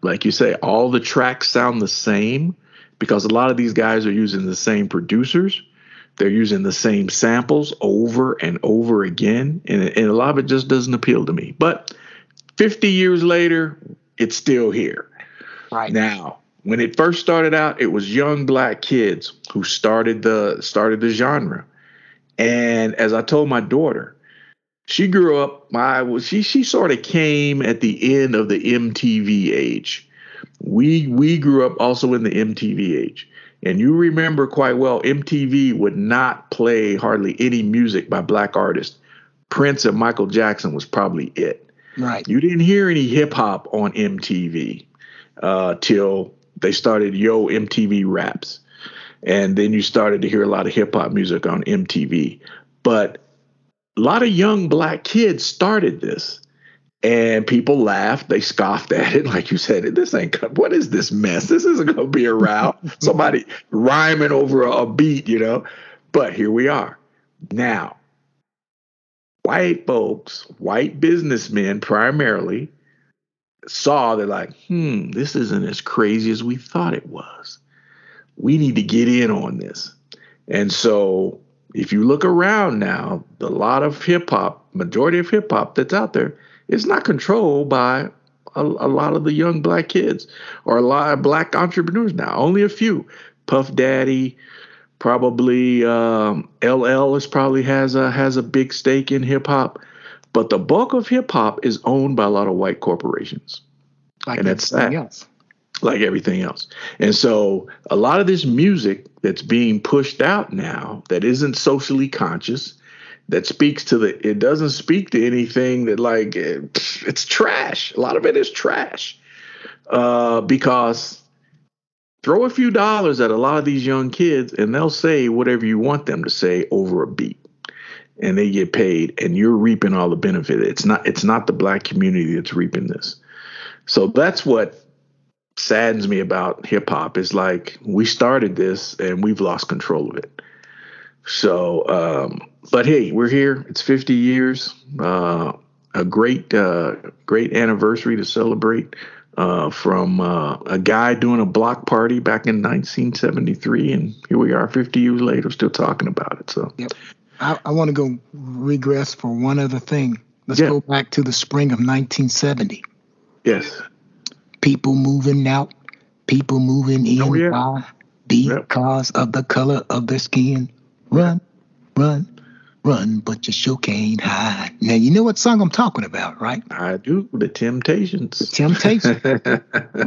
like you say, all the tracks sound the same because a lot of these guys are using the same producers. They're using the same samples over and over again, and a lot of it just doesn't appeal to me. But 50 years later, it's still here. Right now, when it first started out, it was young black kids who started the genre. And as I told my daughter, she grew up, she sort of came at the end of the MTV age. We grew up also in the MTV age. And you remember quite well, MTV would not play hardly any music by black artists. Prince and Michael Jackson was probably it. Right. You didn't hear any hip hop on MTV till they started Yo! MTV Raps. And then you started to hear a lot of hip hop music on MTV. But a lot of young black kids started this, and people laughed. They scoffed at it. Like you said, this ain't, what is this mess? This isn't going to be a row. Somebody rhyming over a beat, you know. But here we are. Now, white folks, white businessmen primarily, saw, they're like, this isn't as crazy as we thought it was. We need to get in on this. And so if you look around now, a lot of hip hop, majority of hip hop that's out there, it's not controlled by a lot of the young black kids or a lot of black entrepreneurs now. Only a few. Puff Daddy, probably LL has a big stake in hip hop. But the bulk of hip hop is owned by a lot of white corporations. Like and that's that. Else. Like everything else. And so a lot of this music that's being pushed out now that isn't socially conscious, that speaks to the, it doesn't speak to anything that like, it's trash. A lot of it is trash because throw a few dollars at a lot of these young kids and they'll say whatever you want them to say over a beat. And they get paid and you're reaping all the benefit. It's not the black community that's reaping this. So that's what saddens me about hip hop is like we started this and we've lost control of it. So, but hey, we're here. It's 50 years, a great anniversary to celebrate from a guy doing a block party back in 1973. And here we are 50 years later, still talking about it. So yep. I want to go regress for one other thing. Let's go back to the spring of 1970. Yes. People moving out, people moving in. Why? Because of the color of their skin. Run, run, run, but you sure can't hide. Now, you know what song I'm talking about, right? I do. The Temptations. The Temptations.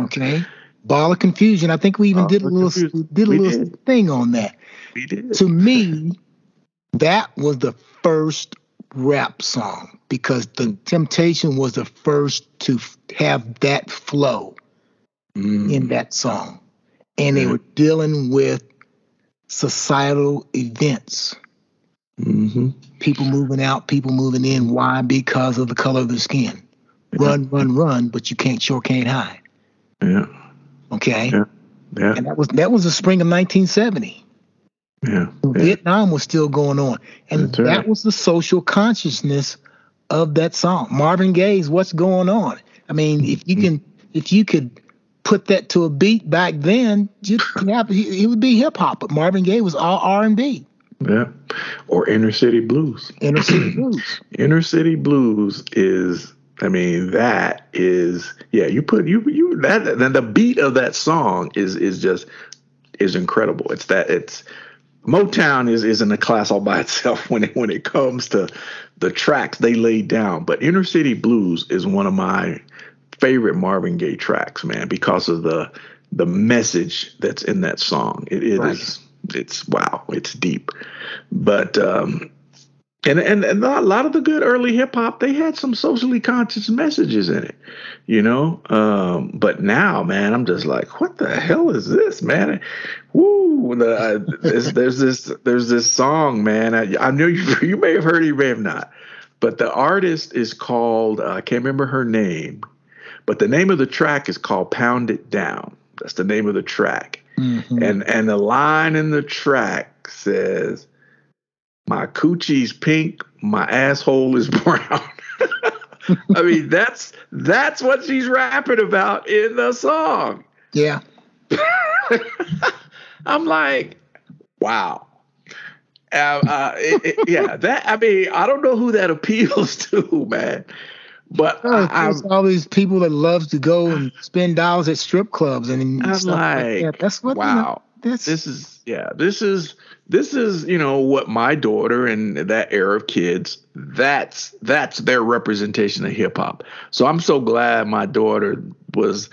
Okay. Ball of Confusion. I think we even did a little thing on that. We did. To me, that was the first rap song because the Temptation was the first to have that flow in that song. And they were dealing with societal events. Mm-hmm. People moving out, people moving in. Why? Because of the color of their skin. Run, run, run, but you can't hide. Yeah. Okay. Yeah. Yeah. And that was the spring of 1970. Yeah, Vietnam was still going on. And that was the social consciousness of that song. Marvin Gaye's What's Going On. I mean, if you could put that to a beat back then, it would be hip hop, but Marvin Gaye was all R&B. Yeah. Or Inner City Blues. Inner City Blues. Inner City Blues is that the beat of that song is incredible. Motown is in a class all by itself when it comes to the tracks they laid down. But Inner City Blues is one of my favorite Marvin Gaye tracks, man, because of the message that's in that song. It's deep. But and a lot of the good early hip hop, they had some socially conscious messages in it, you know. But now, man, I'm just like, what the hell is this, man? Woo! There's this song, man. I know you may have heard it, you may have not. But the artist is called I can't remember her name, but the name of the track is called "Pound It Down." That's the name of the track. Mm-hmm. And the line in the track says, "My coochie's pink, my asshole is brown." I mean, that's what she's rapping about in the song. Yeah. I'm like, wow. I don't know who that appeals to, man. But there's all these people that love to go and spend dollars at strip clubs and stuff like that. That's what. Wow. This is you know what my daughter and that era of kids, that's their representation of hip hop. So I'm so glad my daughter was,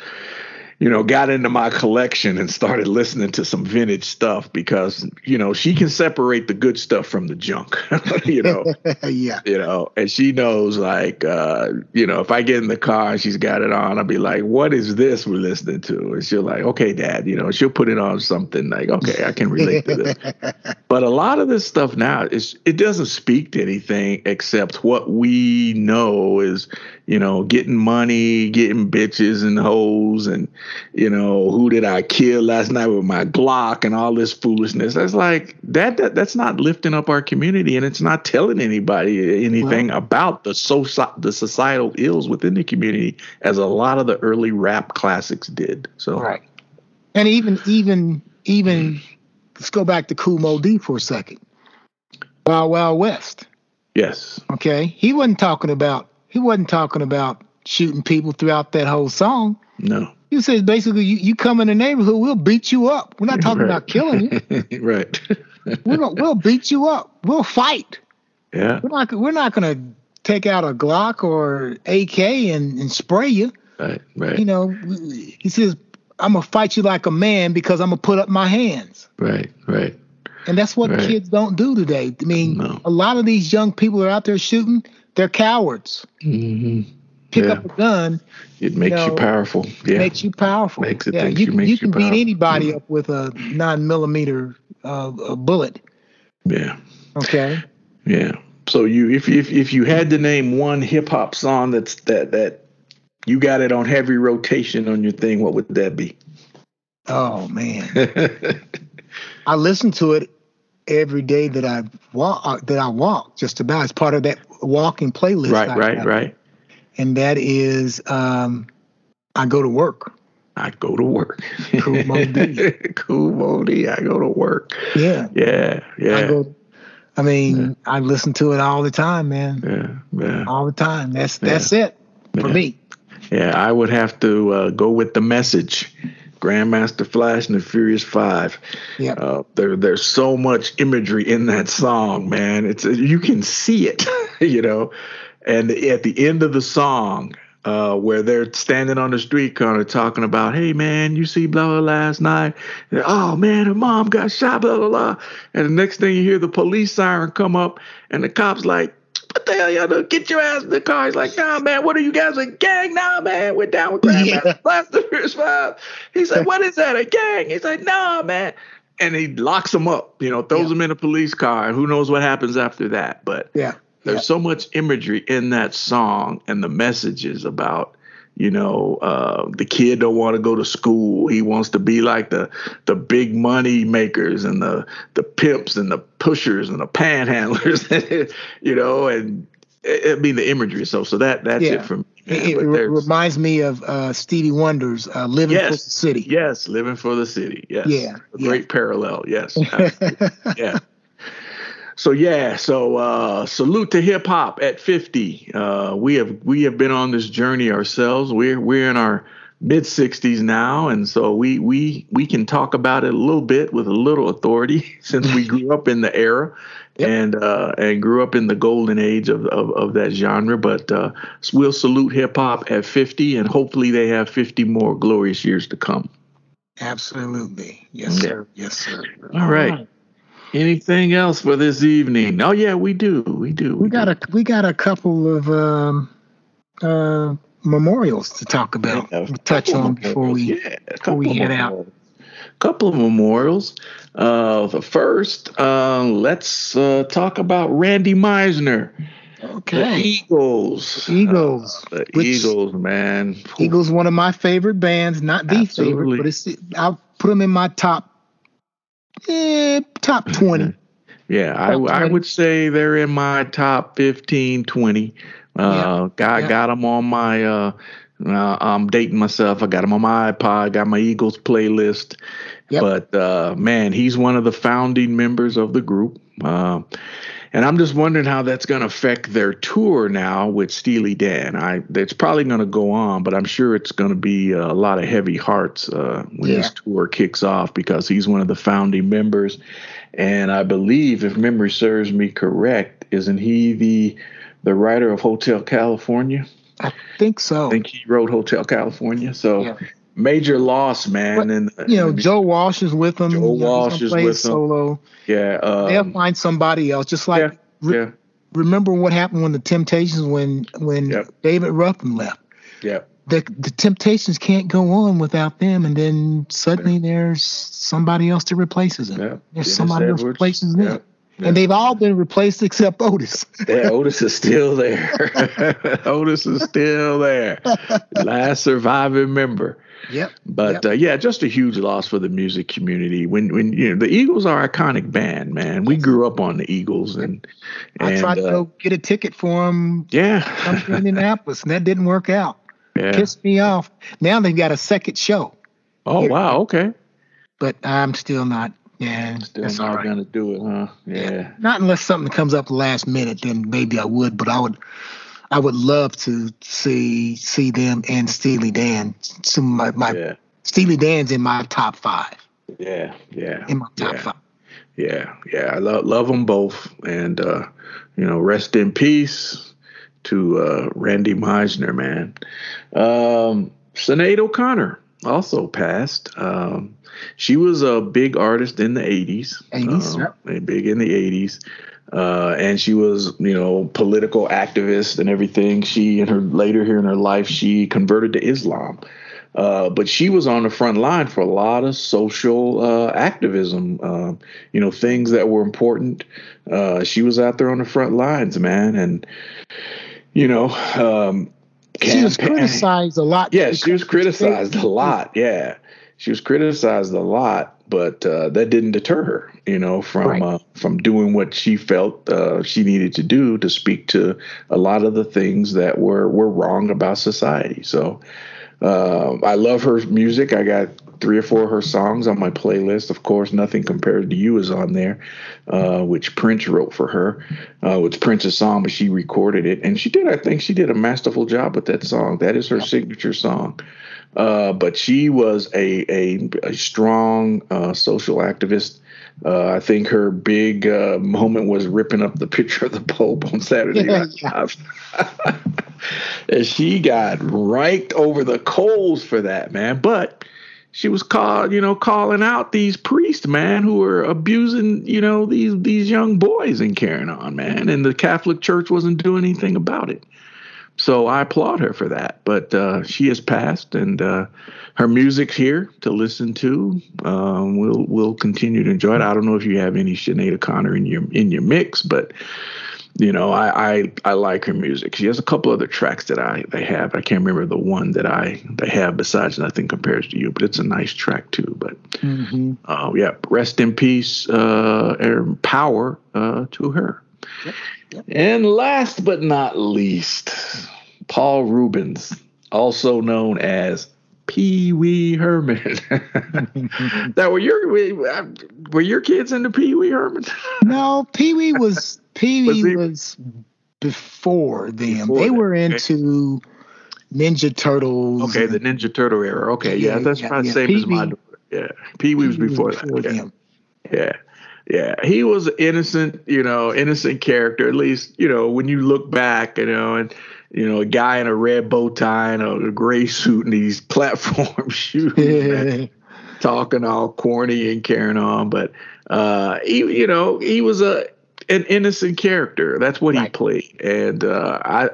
you know, got into my collection and started listening to some vintage stuff because, you know, she can separate the good stuff from the junk, you know. Yeah. You know, and she knows, like, you know, if I get in the car and she's got it on, I'll be like, what is this we're listening to? And she'll like, okay, Dad, you know, she'll put it on something like, okay, I can relate to this. But a lot of this stuff now, it doesn't speak to anything except what we know is, you know, getting money, getting bitches and hoes and, you know, who did I kill last night with my Glock and all this foolishness. That's like that's not lifting up our community, and it's not telling anybody anything about the societal ills within the community, as a lot of the early rap classics did. So right, and even let's go back to Kool Moe Dee for a second. Wild Wild West. Yes. Okay, he wasn't talking about shooting people throughout that whole song. No. He says basically, you come in the neighborhood, we'll beat you up. We're not talking about killing you. Right. We'll beat you up. We'll fight. Yeah. We're not gonna take out a Glock or AK and spray you. Right. Right. You know, he says, I'm gonna fight you like a man because I'm gonna put up my hands. Right. Right. And that's what kids don't do today. I mean, a lot of these young people that are out there shooting, they're cowards. Mm-hmm. Pick up a gun. It makes you powerful. Yeah. Makes you powerful. Makes it. Yeah. You can beat anybody up with a 9mm bullet. Yeah. Okay. Yeah. So you, if you had to name one hip hop song that you got it on heavy rotation on your thing, what would that be? Oh man, I listen to it every day that I walk. Just about. It's part of that walking playlist. Right. And that is, I Go to Work. I Go to Work. Kool Moe Dee. I Go to Work. Yeah. Yeah. Yeah. I listen to it all the time, man. Yeah. Yeah. All the time. That's it for me. Yeah. I would have to go with The Message. Grandmaster Flash and the Furious Five. Yeah. There's so much imagery in that song, man. It's you can see it, you know. And at the end of the song, where they're standing on the street corner talking about, hey, man, you see blah, blah, last night. And, oh, man, her mom got shot, blah, blah, blah. And the next thing you hear, the police siren come up and the cop's like, what the hell y'all do? Get your ass in the car. He's like, nah, man, what are you guys, a gang? Nah, man, we're down with Grandmaster Flash and the Furious Five. He said, what is that, a gang? He's like, nah, man. And he locks him up, you know, throws him in a police car. Who knows what happens after that? But yeah. There's so much imagery in that song, and the messages about, you know, the kid don't want to go to school. He wants to be like the big money makers and the pimps and the pushers and the panhandlers, you know, and it'd be the imagery. So that's it for me. Man, it reminds me of Stevie Wonder's Living for the City. Yes, Living for the City. Yes. Yeah. Great parallel. Yes. Yeah. So salute to hip hop at 50. We have been on this journey ourselves. We're in our mid-60s now, and so we can talk about it a little bit with a little authority since we grew up in the era. Yep. And grew up in the golden age of that genre. But we'll salute hip hop at 50, and hopefully they have 50 more glorious years to come. Absolutely. Yes, sir. Yes, sir. All right. Anything else for this evening? Oh yeah, we do. We got a couple of memorials to talk about. Yeah, we'll touch on before we head out. Couple of memorials. First, let's talk about Randy Meisner. Okay. The Eagles. Eagles, man. Eagles, one of my favorite bands. Not the favorite, but I'll put them in my top. Top 20. Yeah, I would say they're in my top 15, 20. Got them on my, I'm dating myself. I got them on my iPod, got my Eagles playlist. Yep. But, man, he's one of the founding members of the group. And I'm just wondering how that's going to affect their tour now with Steely Dan. It's probably going to go on, but I'm sure it's going to be a lot of heavy hearts when his tour kicks off, because he's one of the founding members. And I believe, if memory serves me correct, isn't he the writer of Hotel California? I think so. I think he wrote Hotel California. So major loss, man. But, and Joe Walsh is with him. Walsh is with him. Solo. Yeah. They'll find somebody else. Just like remember what happened when the Temptations when David Ruffin left. Yeah. The Temptations can't go on without them, and then suddenly there's somebody else that replaces them. Yeah. There's somebody else replaces them. Yeah. Yeah. And they've all been replaced except Otis. Yeah, Otis is still there. Otis is still there. Last surviving member. Yep. But just a huge loss for the music community. When the Eagles are an iconic band, man. We grew up on the Eagles, and I tried to go get a ticket for them. Yeah, in Indianapolis, and that didn't work out. Yeah. Pissed me off. Now they've got a second show. Oh here. Wow, okay. But I'm still not. Yeah, still that's not gonna do it, huh? Yeah. Not unless something comes up last minute, then maybe I would. But I would love to see them and Steely Dan. Some of my Steely Dan's in my top five. Yeah. In my top five. Yeah. I love them both, and rest in peace to Randy Meisner, man. Sinead O'Connor also passed. She was a big artist in the 80s. Big in the 80s. And she was, political activist and everything. Later in her life, she converted to Islam. But she was on the front line for a lot of social activism, things that were important. She was out there on the front lines, man. And, she was criticized a lot. Yeah, she was criticized a lot. Yeah. She was criticized a lot, but that didn't deter her, from doing what she felt she needed to do to speak to a lot of the things that were wrong about society. So I love her music. I got 3 or 4 of her songs on my playlist. Of course, Nothing Compared to You is on there, which Prince wrote for her. It's Prince's song, but she recorded it. And I think she did a masterful job with that song. That is her signature song. But she was a strong social activist. I think her big moment was ripping up the picture of the Pope on Saturday Night Live. And she got raked over the coals for that, man. But she was calling out these priests, man, who were abusing, these young boys and carrying on, man. And the Catholic Church wasn't doing anything about it. So I applaud her for that. But she has passed, and her music's here to listen to. We'll continue to enjoy it. I don't know if you have any Sinead O'Connor in your mix, but I like her music. She has a couple other tracks that they have. I can't remember the one that they have besides Nothing Compares to You, but it's a nice track too. But rest in peace and power to her. Yep. And last but not least, Paul Rubens, also known as Pee Wee Herman. Now, were your kids into Pee Wee Herman? No, Pee Wee was before them. They were into Ninja Turtles. Okay, the Ninja Turtle era. Okay, that's probably the same as my daughter. Yeah, Pee Wee was before that. Them. Yeah. Yeah, he was innocent, innocent character, at least, when you look back, and, a guy in a red bow tie and a gray suit and these platform shoes, man, talking all corny and carrying on. But, he was an innocent character. That's what he played. And I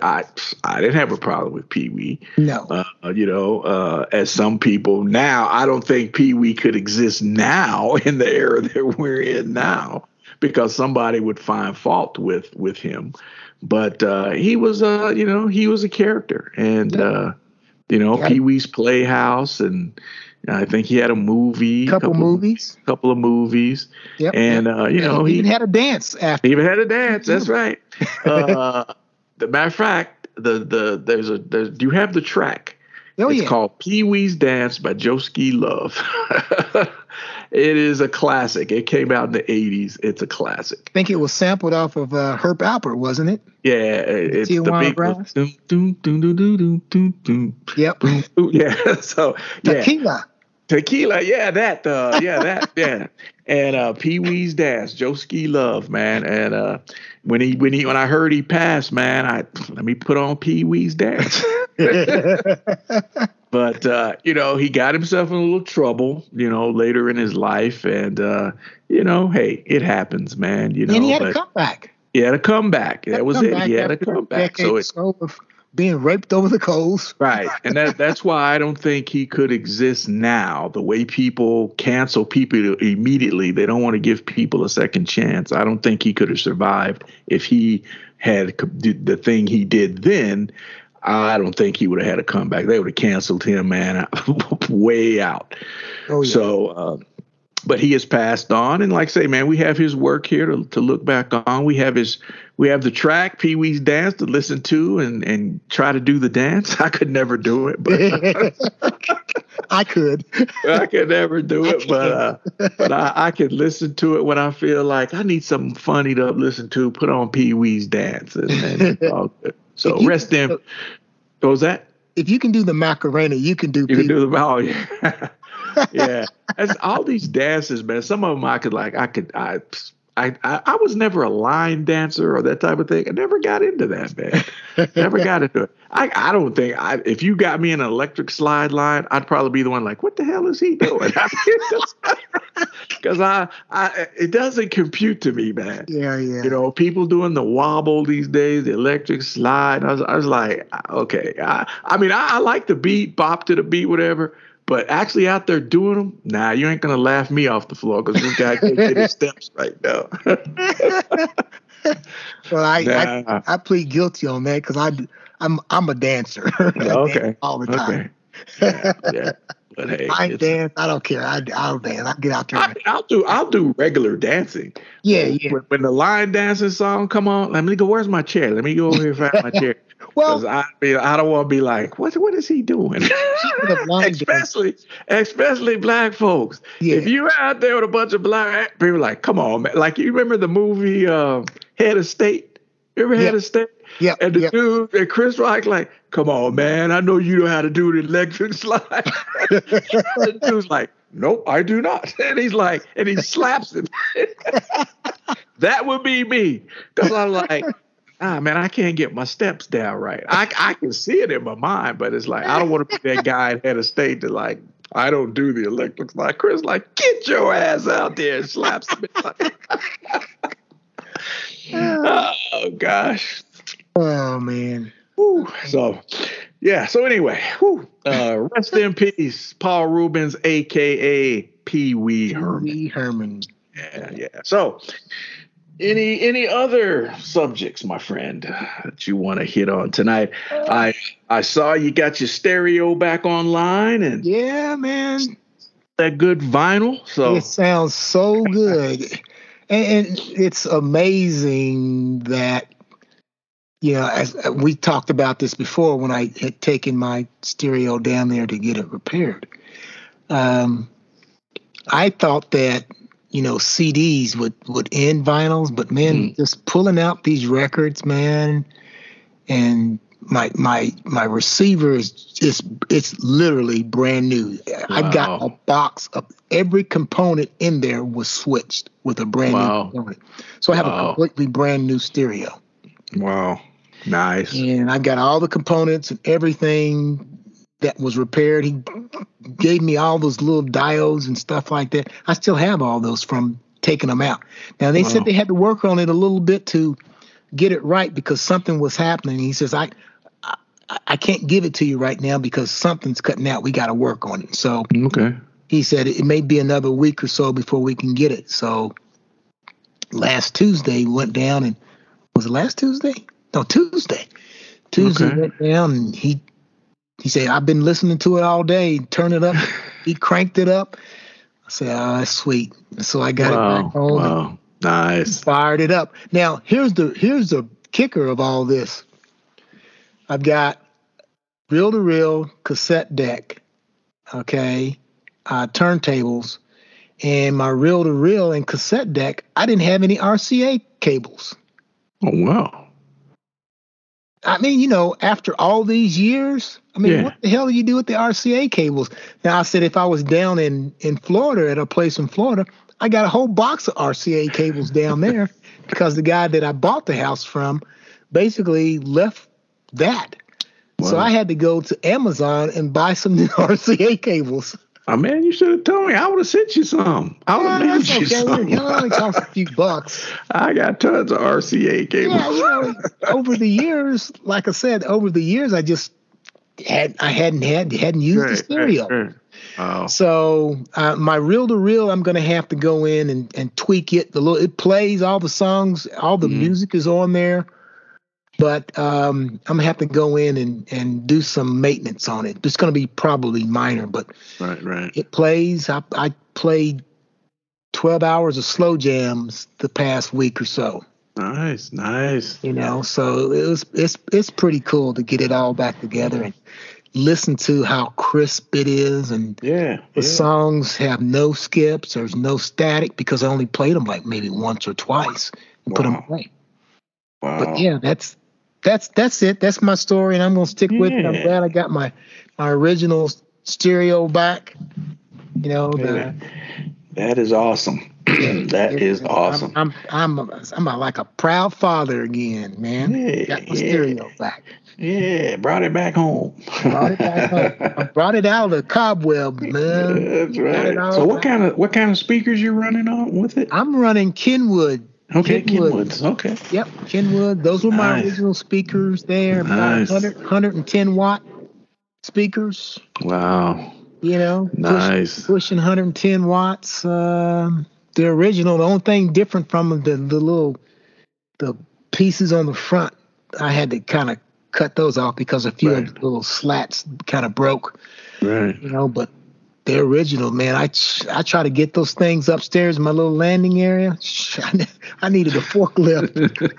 didn't have a problem with Pee Wee. No. As some people now, I don't think Pee Wee could exist now in the era that we're in now, because somebody would find fault with him. But he was a character. And, Pee Wee's Playhouse, and I think he had a movie. Couple of movies. Yep. And, he even had a dance after. He even had a dance. That's right. The matter of fact, do you have the track? Oh, it's called Pee Wee's Dance by Joe Ski Love. It is a classic. It came out in the 80s. It's a classic. I think it was sampled off of Herb Alpert, wasn't it? Yeah. It's the big. Yep. Yeah. So, yeah. Tequila. Yeah, that. Yeah. And Pee Wee's Dance, Joe Ski Love, man. And when I heard he passed, man, let me put on Pee Wee's Dance. But he got himself in a little trouble, later in his life, and hey, it happens, man. And he had a comeback. He had a comeback. That was it. He had a comeback. So it's being raped over the coals. Right. And that's why I don't think he could exist now. The way people cancel people immediately, they don't want to give people a second chance. I don't think he could have survived if he had did the thing he did then. I don't think he would have had a comeback. They would have canceled him, man, way out. Oh, yeah. So, but he has passed on, and like I say, man, we have his work here to look back on. We have the track Pee Wee's Dance to listen to and try to do the dance. I could never do it, but I could never do it. But I could listen to it when I feel like I need something funny to listen to. Put on Pee Wee's Dance, and it's all good. So rest in. What was that? If you can do the Macarena, you can do. Oh yeah, yeah. That's all these dances, man. Some of them I was never a line dancer or that type of thing. I never got into that, man. I don't think if you got me in an electric slide line, I'd probably be the one like, what the hell is he doing? Because it doesn't compute to me, man. Yeah, yeah. People doing the wobble these days, the electric slide. I was like, okay. I mean, I like the beat, bop to the beat, whatever. But actually out there doing them, nah, you ain't going to laugh me off the floor because this guy can't get his steps right now. Well, I plead guilty on that because I'm a dancer. I dance all the time. Okay. Yeah. But hey, I dance. I don't care. I'll dance. I'll get out there. I'll do regular dancing. Yeah, yeah. When the line dancing song come on, let me go. Where's my chair? Let me go over here and find my chair. Well, I don't want to be like, what is he doing? especially black folks. Yeah. If you're out there with a bunch of black people, like, come on, man. Like, you remember the movie Head of State? You ever Head of State? Yeah. And the dude and Chris Rock like, come on, man. I know you know how to do the electric slide. The dude's like, nope, I do not. And he's like, and he slaps him. That would be me. Because I'm like, man, I can't get my steps down right. I can see it in my mind, but it's like, I don't want to be that guy at Head of State that like, I don't do the electric slide. Chris like, get your ass out there and slaps him. Oh, gosh. Oh, man. Woo. So, yeah. So anyway, rest in peace, Paul Rubens, a.k.a. Pee Wee Herman. Pee Wee Herman. Yeah, yeah. So any other subjects, my friend, that you want to hit on tonight? I saw you got your stereo back online. And yeah, man. That good vinyl. So it sounds so good. And it's amazing that, as we talked about this before when I had taken my stereo down there to get it repaired. I thought that, CDs would end vinyls, but man, just pulling out these records, man, and my receiver it's literally brand new. Wow. I got a box of every component in there was switched with a brand new component. So I have a completely brand new stereo. Wow. Nice. And I got all the components and everything that was repaired. He gave me all those little diodes and stuff like that. I still have all those from taking them out. Now, they said they had to work on it a little bit to get it right because something was happening. He says, I can't give it to you right now because something's cutting out. We got to work on it. So he said it may be another week or so before we can get it. So last Tuesday went down and was it last Tuesday? No, Tuesday. Went down and he said, I've been listening to it all day. Turn it up. He cranked it up. I said, oh, that's sweet. So I got it back home. Wow. Nice. Fired it up. Now, here's the kicker of all this. I've got reel-to-reel cassette deck, turntables, and my reel-to-reel and cassette deck, I didn't have any RCA cables. Oh, wow. I mean, you know, after all these years, I mean, what the hell do you do with the RCA cables? Now, I said if I was down in Florida, at a place in Florida, I got a whole box of RCA cables down there because the guy that I bought the house from basically left that. Wow. So I had to go to Amazon and buy some new RCA cables. Oh, man, you should have told me. I would have sent you some. I would have mailed you some. It only cost a few bucks. I got tons of RCA cables. Yeah, you know, over the years, like I said, I just hadn't used the stereo. Right. Oh. So my reel-to-reel, I'm going to have to go in and tweak it. It plays all the songs. All the music is on there. But I'm going to have to go in and do some maintenance on it. It's going to be probably minor, but it plays. I played 12 hours of slow jams the past week or so. Nice. You know, so it's pretty cool to get it all back together and listen to how crisp it is. And the songs have no skips. There's no static because I only played them like maybe once or twice and put them away. Wow. But, yeah, that's it. That's my story, and I'm going to stick with it. I'm glad I got my original stereo back. You know, that is awesome. Awesome. I'm like a proud father again, man. Got my stereo back. Yeah, brought it back home. I brought it out of the cobweb, man. That's right. So what kind of speakers you running on with it? I'm running Kenwood. Okay, Kenwood. Okay. Yep, Kenwood. Those were my original speakers there. Nice. 110 watt speakers. Wow. You know, nice. Pushing 110 watts. The original, the only thing different from the pieces on the front, I had to kind of cut those off because a few of the little slats kind of broke. Right. You know, but the original, man, I try to get those things upstairs in my little landing area. I needed a forklift.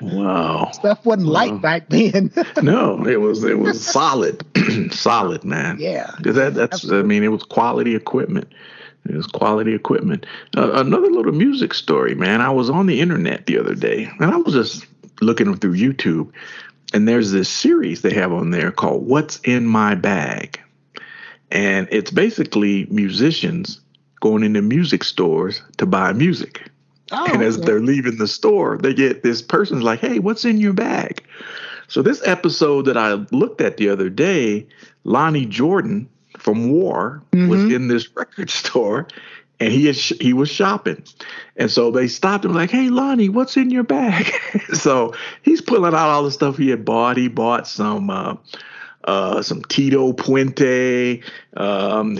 Wow. Stuff wasn't light back then. No, it was solid. Solid, man. Yeah. Because that's it was quality equipment. Another little music story, man. I was on the internet the other day, and I was just looking through YouTube, and there's this series they have on there called What's in My Bag. And it's basically musicians going into music stores to buy music. Oh, and as they're leaving the store, they get this person's like, hey, what's in your bag? So this episode that I looked at the other day, Lonnie Jordan from War was in this record store, and he was shopping. And so they stopped him like, hey, Lonnie, what's in your bag? So he's pulling out all the stuff he had bought. He bought some Tito Puente.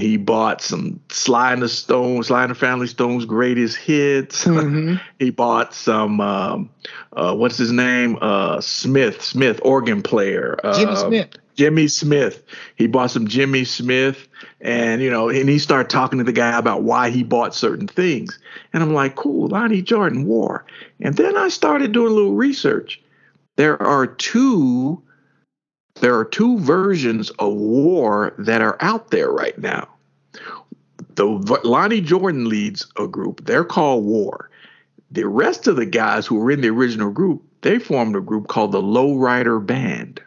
He bought some Sly and the Family Stone's greatest hits. Mm-hmm. He bought some, what's his name? Smith, organ player. Jimmy Smith. He bought some Jimmy Smith. And, you know, and he started talking to the guy about why he bought certain things. And I'm like, cool, Lonnie Jordan, War. And then I started doing a little research. There are two versions of War that are out there right now. The Lonnie Jordan leads a group. They're called War. The rest of the guys who were in the original group, they formed a group called the Lowrider Band.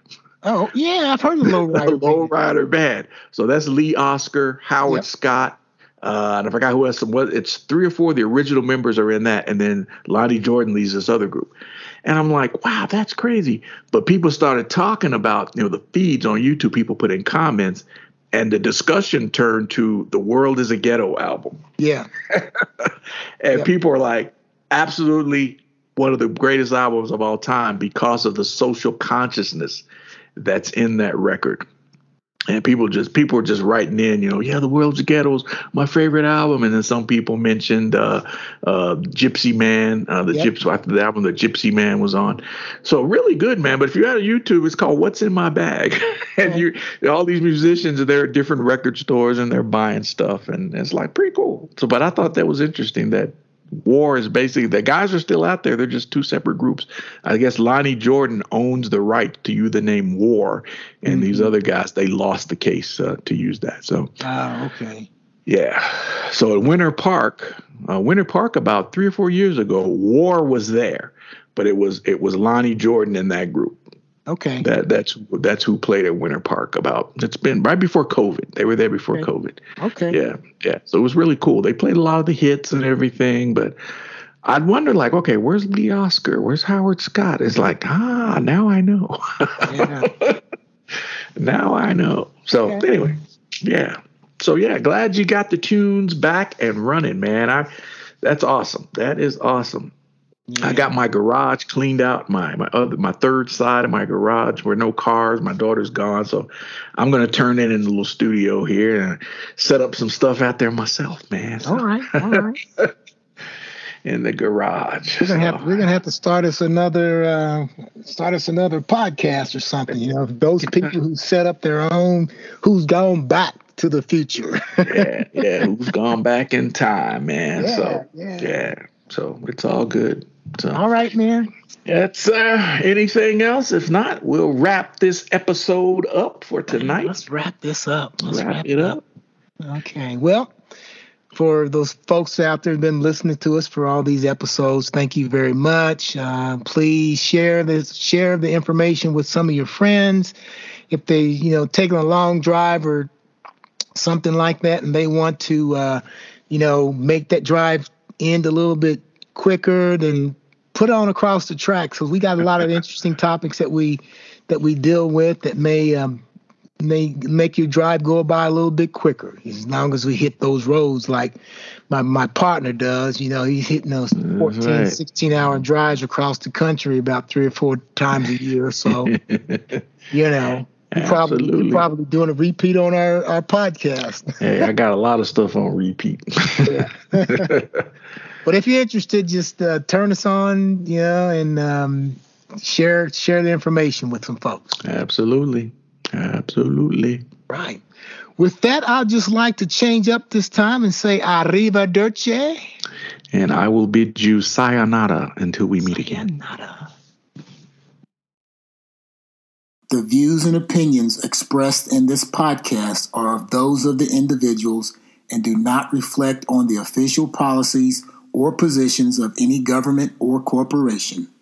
Oh, yeah, I've heard of the Lowrider Band. So that's Lee Oscar, Howard Scott. And I forgot who else. It's three or four of the original members are in that. And then Lonnie Jordan leads this other group. And I'm like, wow, that's crazy. But people started talking about, you know, the feeds on YouTube, people put in comments, and the discussion turned to The World is a Ghetto album. Yeah. And people are like, absolutely one of the greatest albums of all time because of the social consciousness that's in that record. And people are just writing in, you know, yeah, The World's a Ghetto's my favorite album. And then some people mentioned Gypsy Man, the album that Gypsy Man was on. So really good, man. But if you're out of YouTube, it's called What's in My Bag. And all these musicians are there at different record stores and they're buying stuff. And it's like pretty cool. So, but I thought that was interesting that War is basically, the guys are still out there. They're just two separate groups. I guess Lonnie Jordan owns the right to use the name War, and these other guys, they lost the case to use that. So, okay. Yeah. So at Winter Park, about 3 or 4 years ago, War was there, but it was Lonnie Jordan in that group. Okay. That's who played at Winter Park it's been right before COVID. They were there before COVID. Okay. Yeah. Yeah. So it was really cool. They played a lot of the hits and everything, but I'd wonder, like, okay, where's Lee Oscar? Where's Howard Scott? It's like, now I know. Yeah. Now I know. So anyway, yeah. So yeah, glad you got the tunes back and running, man. That's awesome. That is awesome. Yeah. I got my garage cleaned out, my third side of my garage where no cars, my daughter's gone. So I'm going to turn it into a little studio here and set up some stuff out there myself, man. So. All right. In the garage. We're gonna have to start us another podcast or something. You know, those people who set up their own, who's gone back to the future. yeah, who's gone back in time, man. So it's all good. So, all right, man. That's anything else? If not, we'll wrap this episode up for tonight. Let's wrap this up. Let's wrap it up. Okay. Well. For those folks out there who've been listening to us for all these episodes, thank you very much. Please share the information with some of your friends. If they, taking a long drive or something like that, and they want to, make that drive end a little bit quicker, then put on Across the Tracks, because we got a lot of interesting topics that we deal with that may. They make your drive go by a little bit quicker, as long as we hit those roads like my partner does. He's hitting those 14, 16-hour drives across the country about 3 or 4 times a year. So, We're probably doing a repeat on our podcast. Hey, I got a lot of stuff on repeat. But if you're interested, just turn us on, and share the information with some folks. Absolutely. Right. With that, I'd just like to change up this time and say arrivederci. And I will bid you sayonara until we meet again. Sayonara. The views and opinions expressed in this podcast are of those of the individuals and do not reflect on the official policies or positions of any government or corporation.